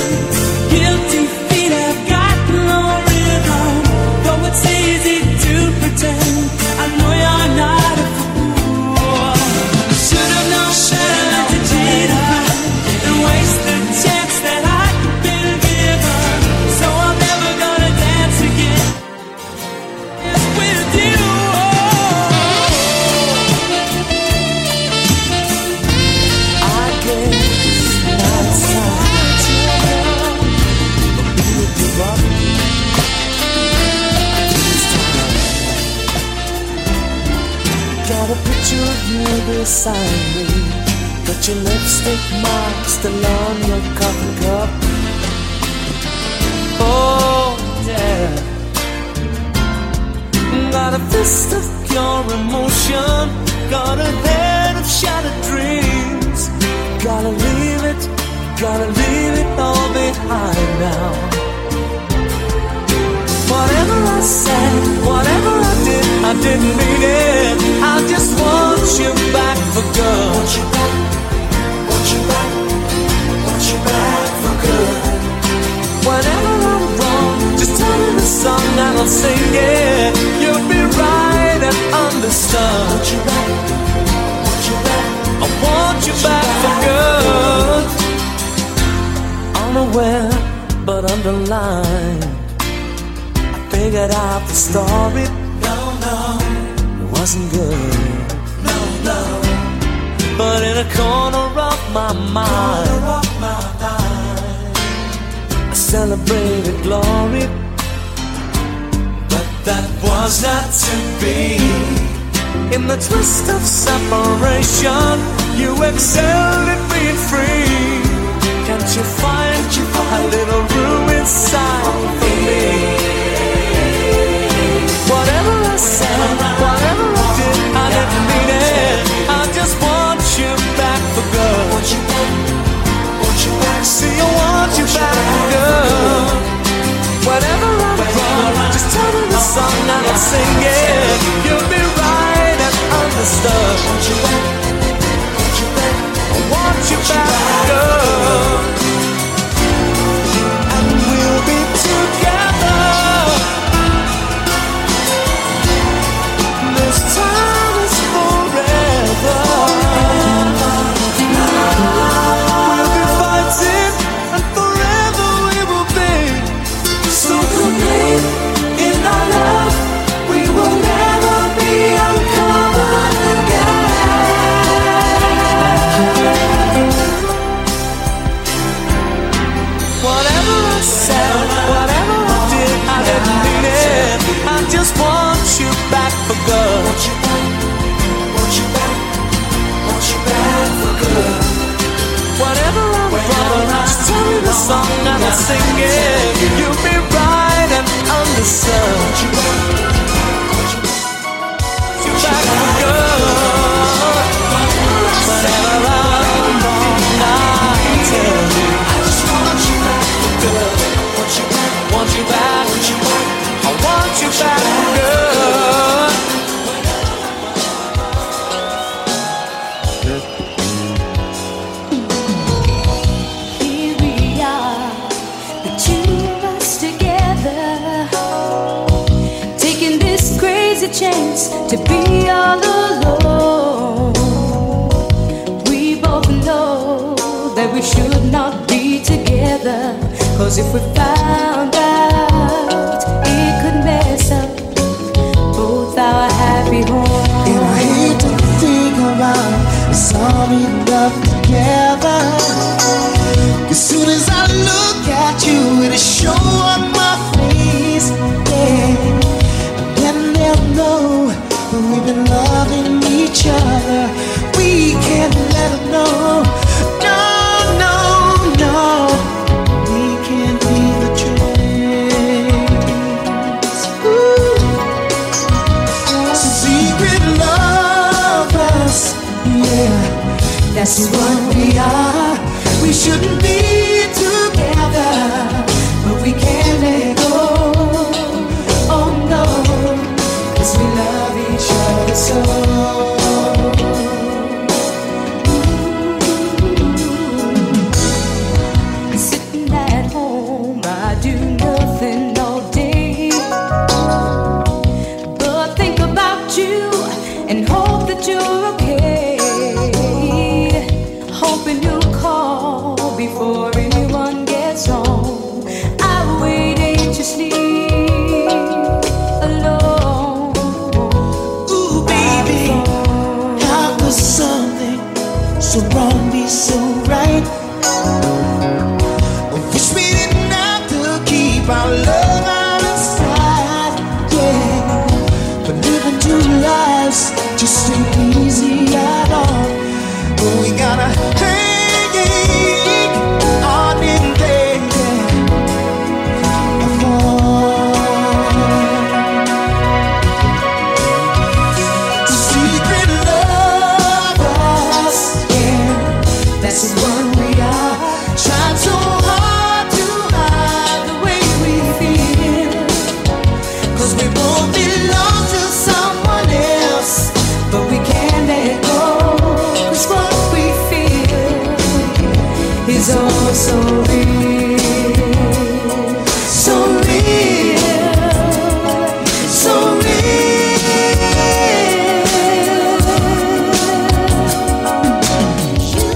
Guilty feet have got no rhythm. Though it's easy to pretend, I know you're not a fool. Should have known better to cheat and waste the chance that I. Got a picture of you beside me, but your lipstick marks still on your coffee cup. Oh, yeah. Got a fist of pure emotion, got a head of shattered dreams. Gotta leave it, gotta leave it all behind now. Whatever I said, whatever I did, I didn't mean it. I just want you back for good. Want you back, want you back, want you back for good. Whenever I'm wrong, just tell me the song and I'll sing it. You'll be right and understood. Want you back, want you back, I want you back for good. Unaware but underlined, I figured out the story. No, no. Wasn't good, no, no. But in a corner of my mind, of my mind, I celebrated glory. But that was not to be. In the twist of separation, you excelled at being free. Can't you find, Can't you find a little room inside for me? Whatever I said, whatever I did, I didn't mean it. I just want you back for good. Want you back, want you back. See, I want you back for good. Whatever I'm wrong, just tell me the song and I'll sing it. You'll be right and understood. Want you back, want you back. I want you back for good. And we'll be together. Song and I'll sing it. You'll be right and understood. Want you back, want you back for good. Whatever I'm wrong, I'll tell you. I just want you back for good. Want you back, want you back, I want you back for good. Here we are, the two of us together. hates to be all alone. We both know that we should not be together, 'cause if we found out, it could mess up both our happy homes. And I hate to think about us all in love together. As soon as I look at you, it'll show up my face. Yeah, and they'll know that we've been loving each other. We can't let them know. No, no, no. We can't be the trace. Ooh, secret lovers. Yeah, that's what we are. We shouldn't be together, but we can't let go. Oh no, 'cause we love each other so. Mm-hmm. Sitting at home, I do nothing all day, but think about you and hope that you're okay. Hoping you'll call before anyone gets home. I wait anxiously alone. Ooh, baby, how could something so wrong be so right? I wish we didn't have to keep our love out of sight. Yeah, but living two lives just ain't easy at all. But we gotta hang on in there. Secret lovers, yeah, that's what we are. Trying so hard to hide the way we feel, 'cause we both belong to someone else, but we can't let go. 'Cause what we feel is all so real, so real, so real. You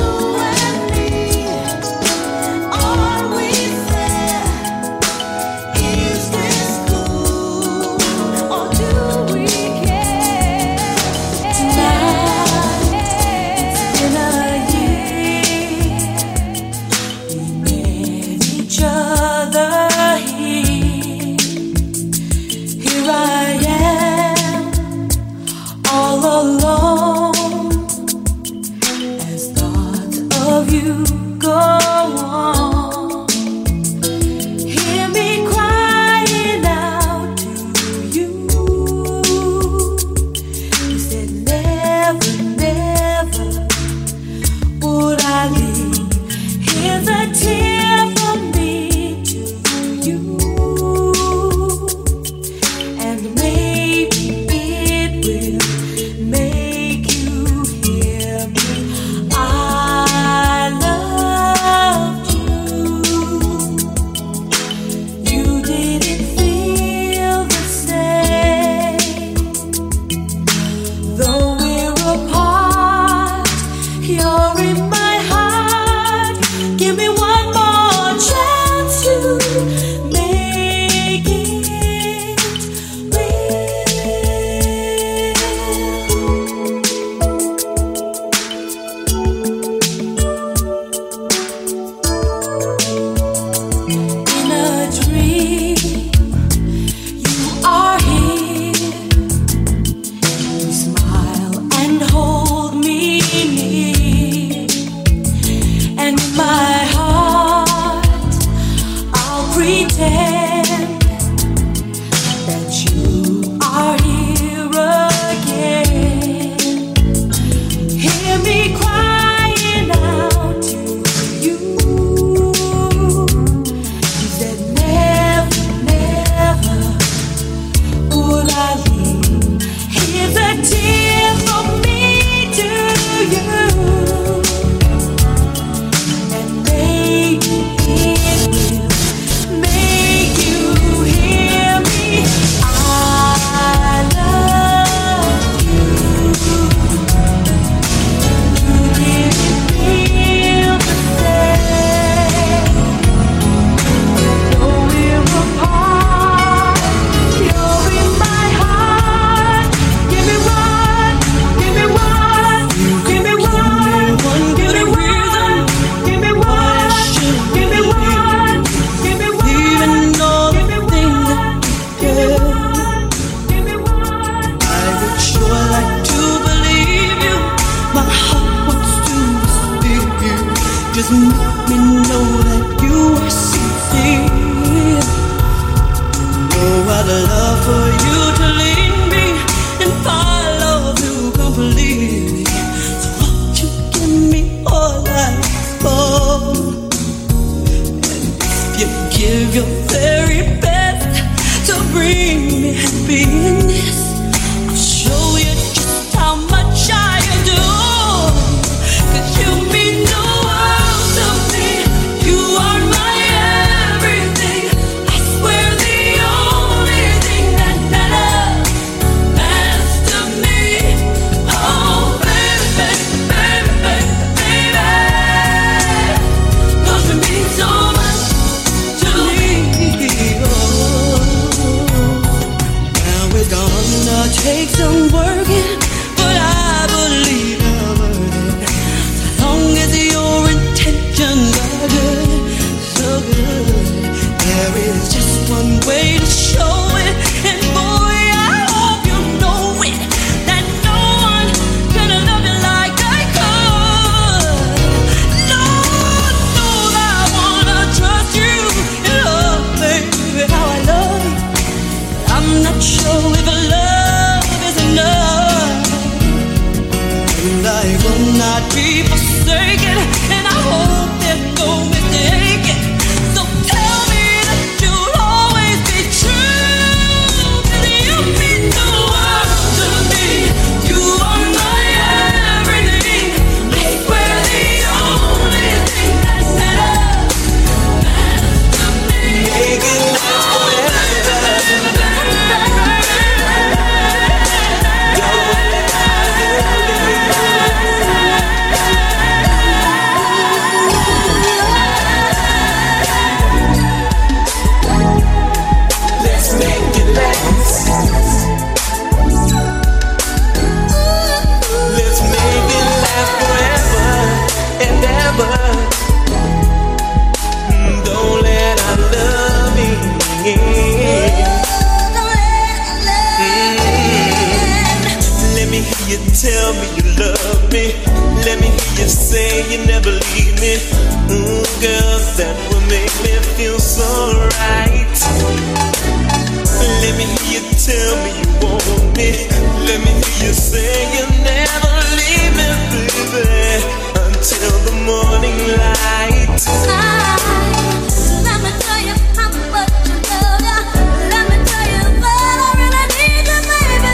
and me, are we fair? Is this cool, or do we care? Tonight, in a year, met each other here. Here I am, all alone, as thought of you go on. Hear me crying out to you. You said never, never would I leave. Here's a tear from me to you. And maybe it will make you hear me. I loved you. You didn't feel the same. Though we're apart, you're in my heart. Give me one more chance to make it real. In a dream, you are here. Smile and hold me near, and in my heart I'll pretend that you are here again. Hear me crying out to you. You said never, never would I leave. Here's a tear from me to you. And maybe it will make you hear me. I love very best to bring me happiness. I'll show you just how much I adore, 'cause you mean the world to me. You are my everything. I swear the only thing that matters, matters to me. Oh baby, baby, baby, baby, don't you mean so? Take some working, but I believe I'm worth it. As long as your intentions are good, so good. There is just one way to show it, and boy, I hope you know it, that no one can love you like I could. Lord knows I wanna trust you in love, baby, how I love you. But I'm not sure if I love you. I will not be forsaken, and I hope there's no mistaken. So tell me that you'll always be true, 'cause you mean the world to me. You are my everything. I swear the only thing that matters, matters to me. Making love forever. Tell me you love me. Let me hear you say you never leave me. Ooh, girl, that will make me feel so right. Let me hear you tell me you want me. Let me hear you say you never leave me, baby, until the morning light. Let me tell you how much I love you. Let me tell you that I really need you, baby, baby, baby. Floating around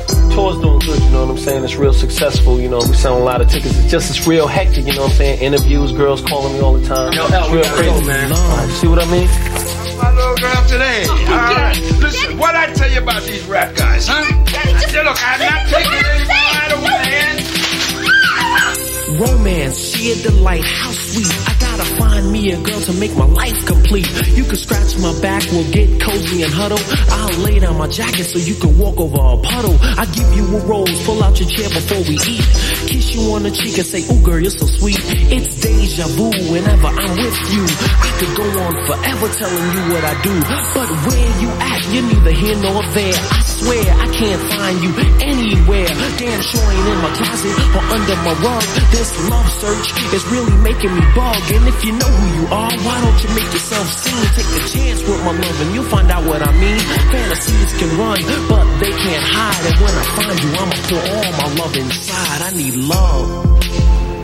Tour's doing good, you know what I'm saying? It's real successful, you know. We selling a lot of tickets. It's just, it's real hectic, you know what I'm saying? Interviews, girls calling me all the time. Yo, L, real crazy, go, man. Love. See what I mean? That's my little girl today. Oh, all right. Yeah. Listen, what I tell you about these rap guys, huh? Look, I'm not taking any pride away. Romance, sheer delight, how sweet. I gotta find me a girl to make my life complete. You can scratch my back, we'll get cozy and huddle. I'll lay down my jacket so you can walk over a puddle. I give you a rose, pull out your chair before we eat. Kiss you on the cheek and say, ooh girl, you're so sweet. It's deja vu whenever I'm with you. I could go on forever telling you what I do, but where you at, you're neither here nor there. I swear I can't find you anywhere. Damn sure ain't in my closet or under my rug. This love search is really making me bug. And if you know who you are, why don't you make yourself seen? Take a chance with my love and you'll find out what I mean. Fantasies can run, but they can't hide. And when I find you, I'ma pour all my love inside. I need love.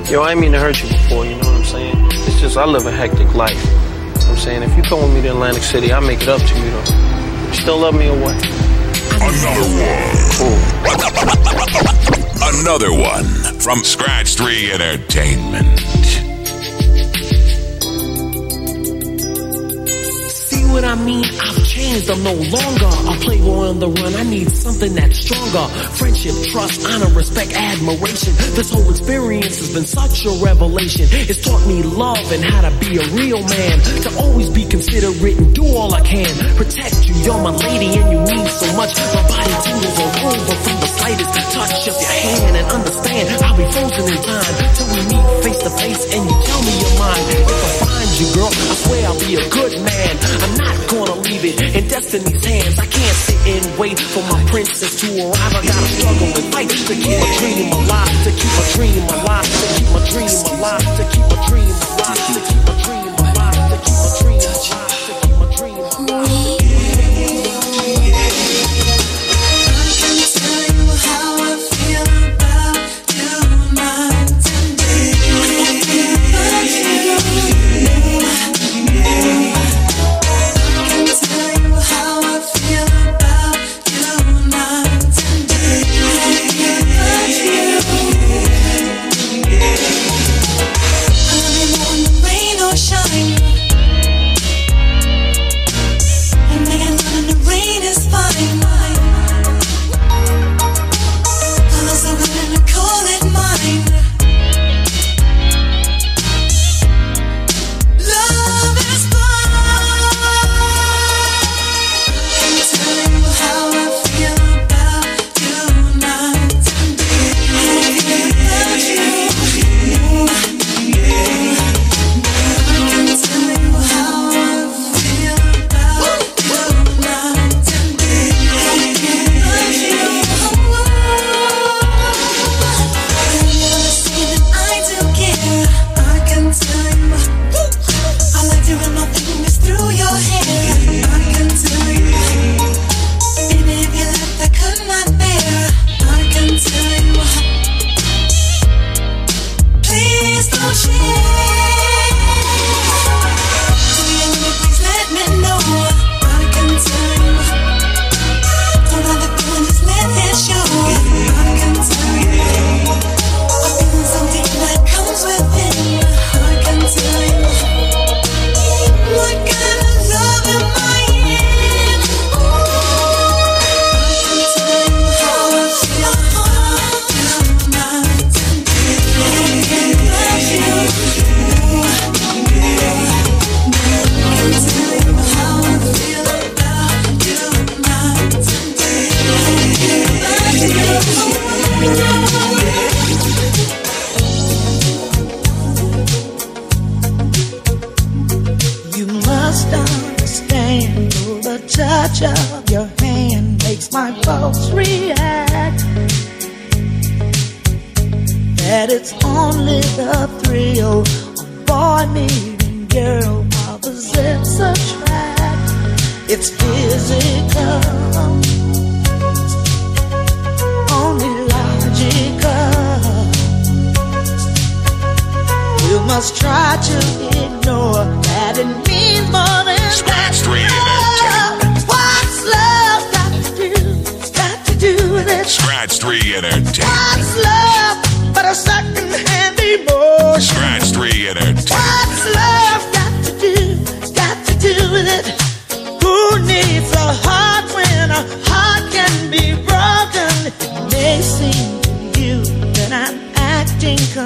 Yo, I ain't mean to hurt you before, you know what I'm saying? It's just I live a hectic life. You know what I'm saying? If you come with me to Atlantic City, I make it up to you though. You still love me or what? Another one. Cool. Another one from Scratch three Entertainment. See what I mean? I've changed. I'm no longer a playboy on the run. I need something that's stronger. Friendship, trust, honor, respect, admiration. This whole experience has been such a revelation. It's taught me love and how to be a real man. To always be considerate and do all I can. Protect you, you're my lady and you mean so much. My body tingles all over from the slightest touch of your hand. And understand, I'll be frozen in time till we meet face to face and you tell me your mind. If I find you, girl, I swear I'll be a good man. I'm not gonna leave it in destiny's hands. I can't sit and wait for my princess to arrive. I gotta struggle and fight to keep my dream alive, to keep my dream alive, to keep my dream alive, to keep my dream alive, to keep my dream alive, to keep my dream alive, to keep my dream alive.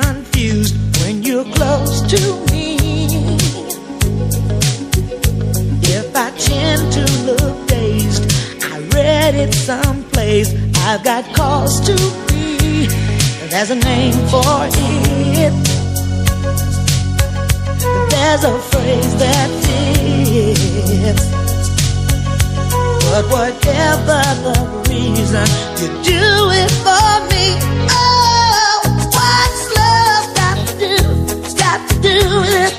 Confused. There's a name for it. There's a phrase that fits. But whatever the reason, you do it for me. Oh, what's love got to do? It's got to do with it.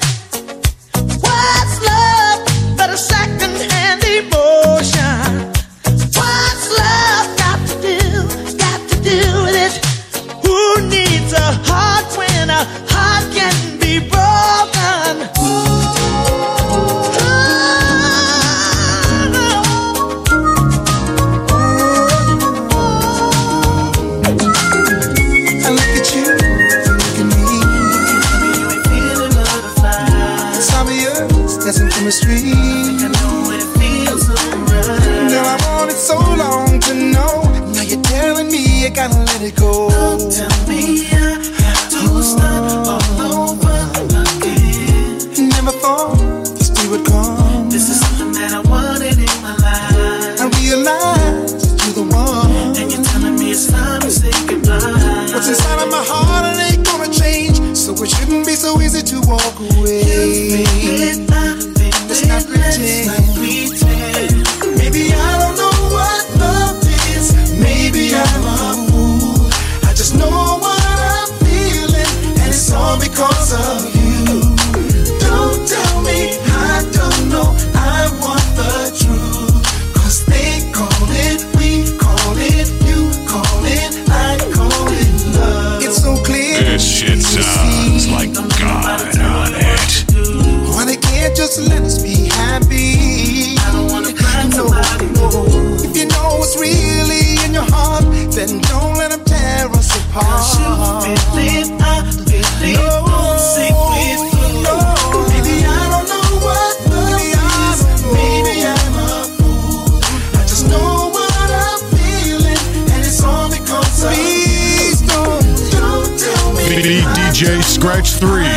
What's love but a second-hand emotion? What's love got to do? It's got to do with it. Who needs a heart when a heart can be broken? I look at you, you look at me. You ain't feeling butterfly. It's obvious, there's some chemistry. I know what it feels so right. Girl, I wanted so long to know. Now you're telling me I gotta let it go. Don't tell me I have to start all over again. Never thought this day would come. This is something that I wanted in my life. I realize you're the one. And you're telling me it's time to say goodbye. What's inside of my heart, it ain't gonna change. So it shouldn't be so easy to walk away. You've been nothing, been let's not pretend. Let's not pretend. Maybe I don't know what love is. Maybe I'm a fool. I just know what I'm feeling, and it's all because of you. Don't tell me I don't know. I want the truth. 'Cause they call it, we call it, you call it, I call it love. It's so clear. This shit sounds like God on it. Why they can't just let us be happy? I don't wanna cry, no, no. If you know what's really in your heart, then don't let them tear us apart. You believe, I believe, no. Don't sink with you. Maybe I don't know what love is. Maybe I'm a fool. I just know what I'm feeling, and it's all because of you. Don't tell me. Mini D J Scratch three.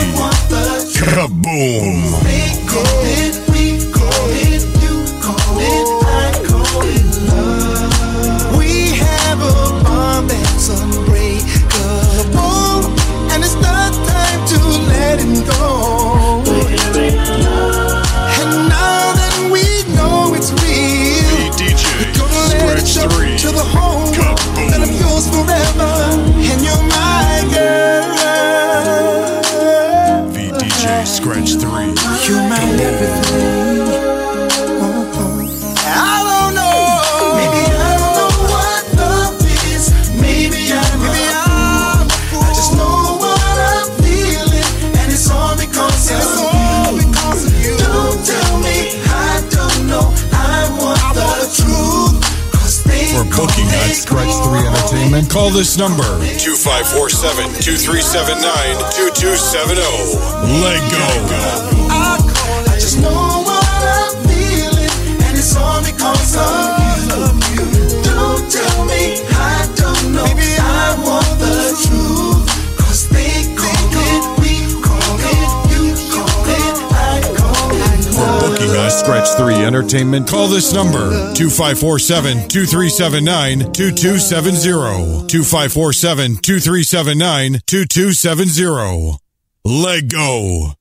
Kaboom. They call it, we call it, you call it, I call it love. We have a bond that's unbreakable, and it's not time to let it go. And now that we know it's real, we're gonna let it show to the whole world that I'm yours forever, and you're my girl. V D J Scratch three. You're my everything. Booking at Scratch three Entertainment. Call this number two five four seven, two three seven nine, two two seven zero. Lego. I just know what I'm feeling, and it's all because of you. Don't tell me I don't know. Maybe I want the truth. 'Cause they call it, we call it, you call it, I call it love. Booking at Scratch three Entertainment. Call this number two five four seven, two three seven nine, two two seven zero. two five four seven, two three seven nine, two two seven zero. Lego.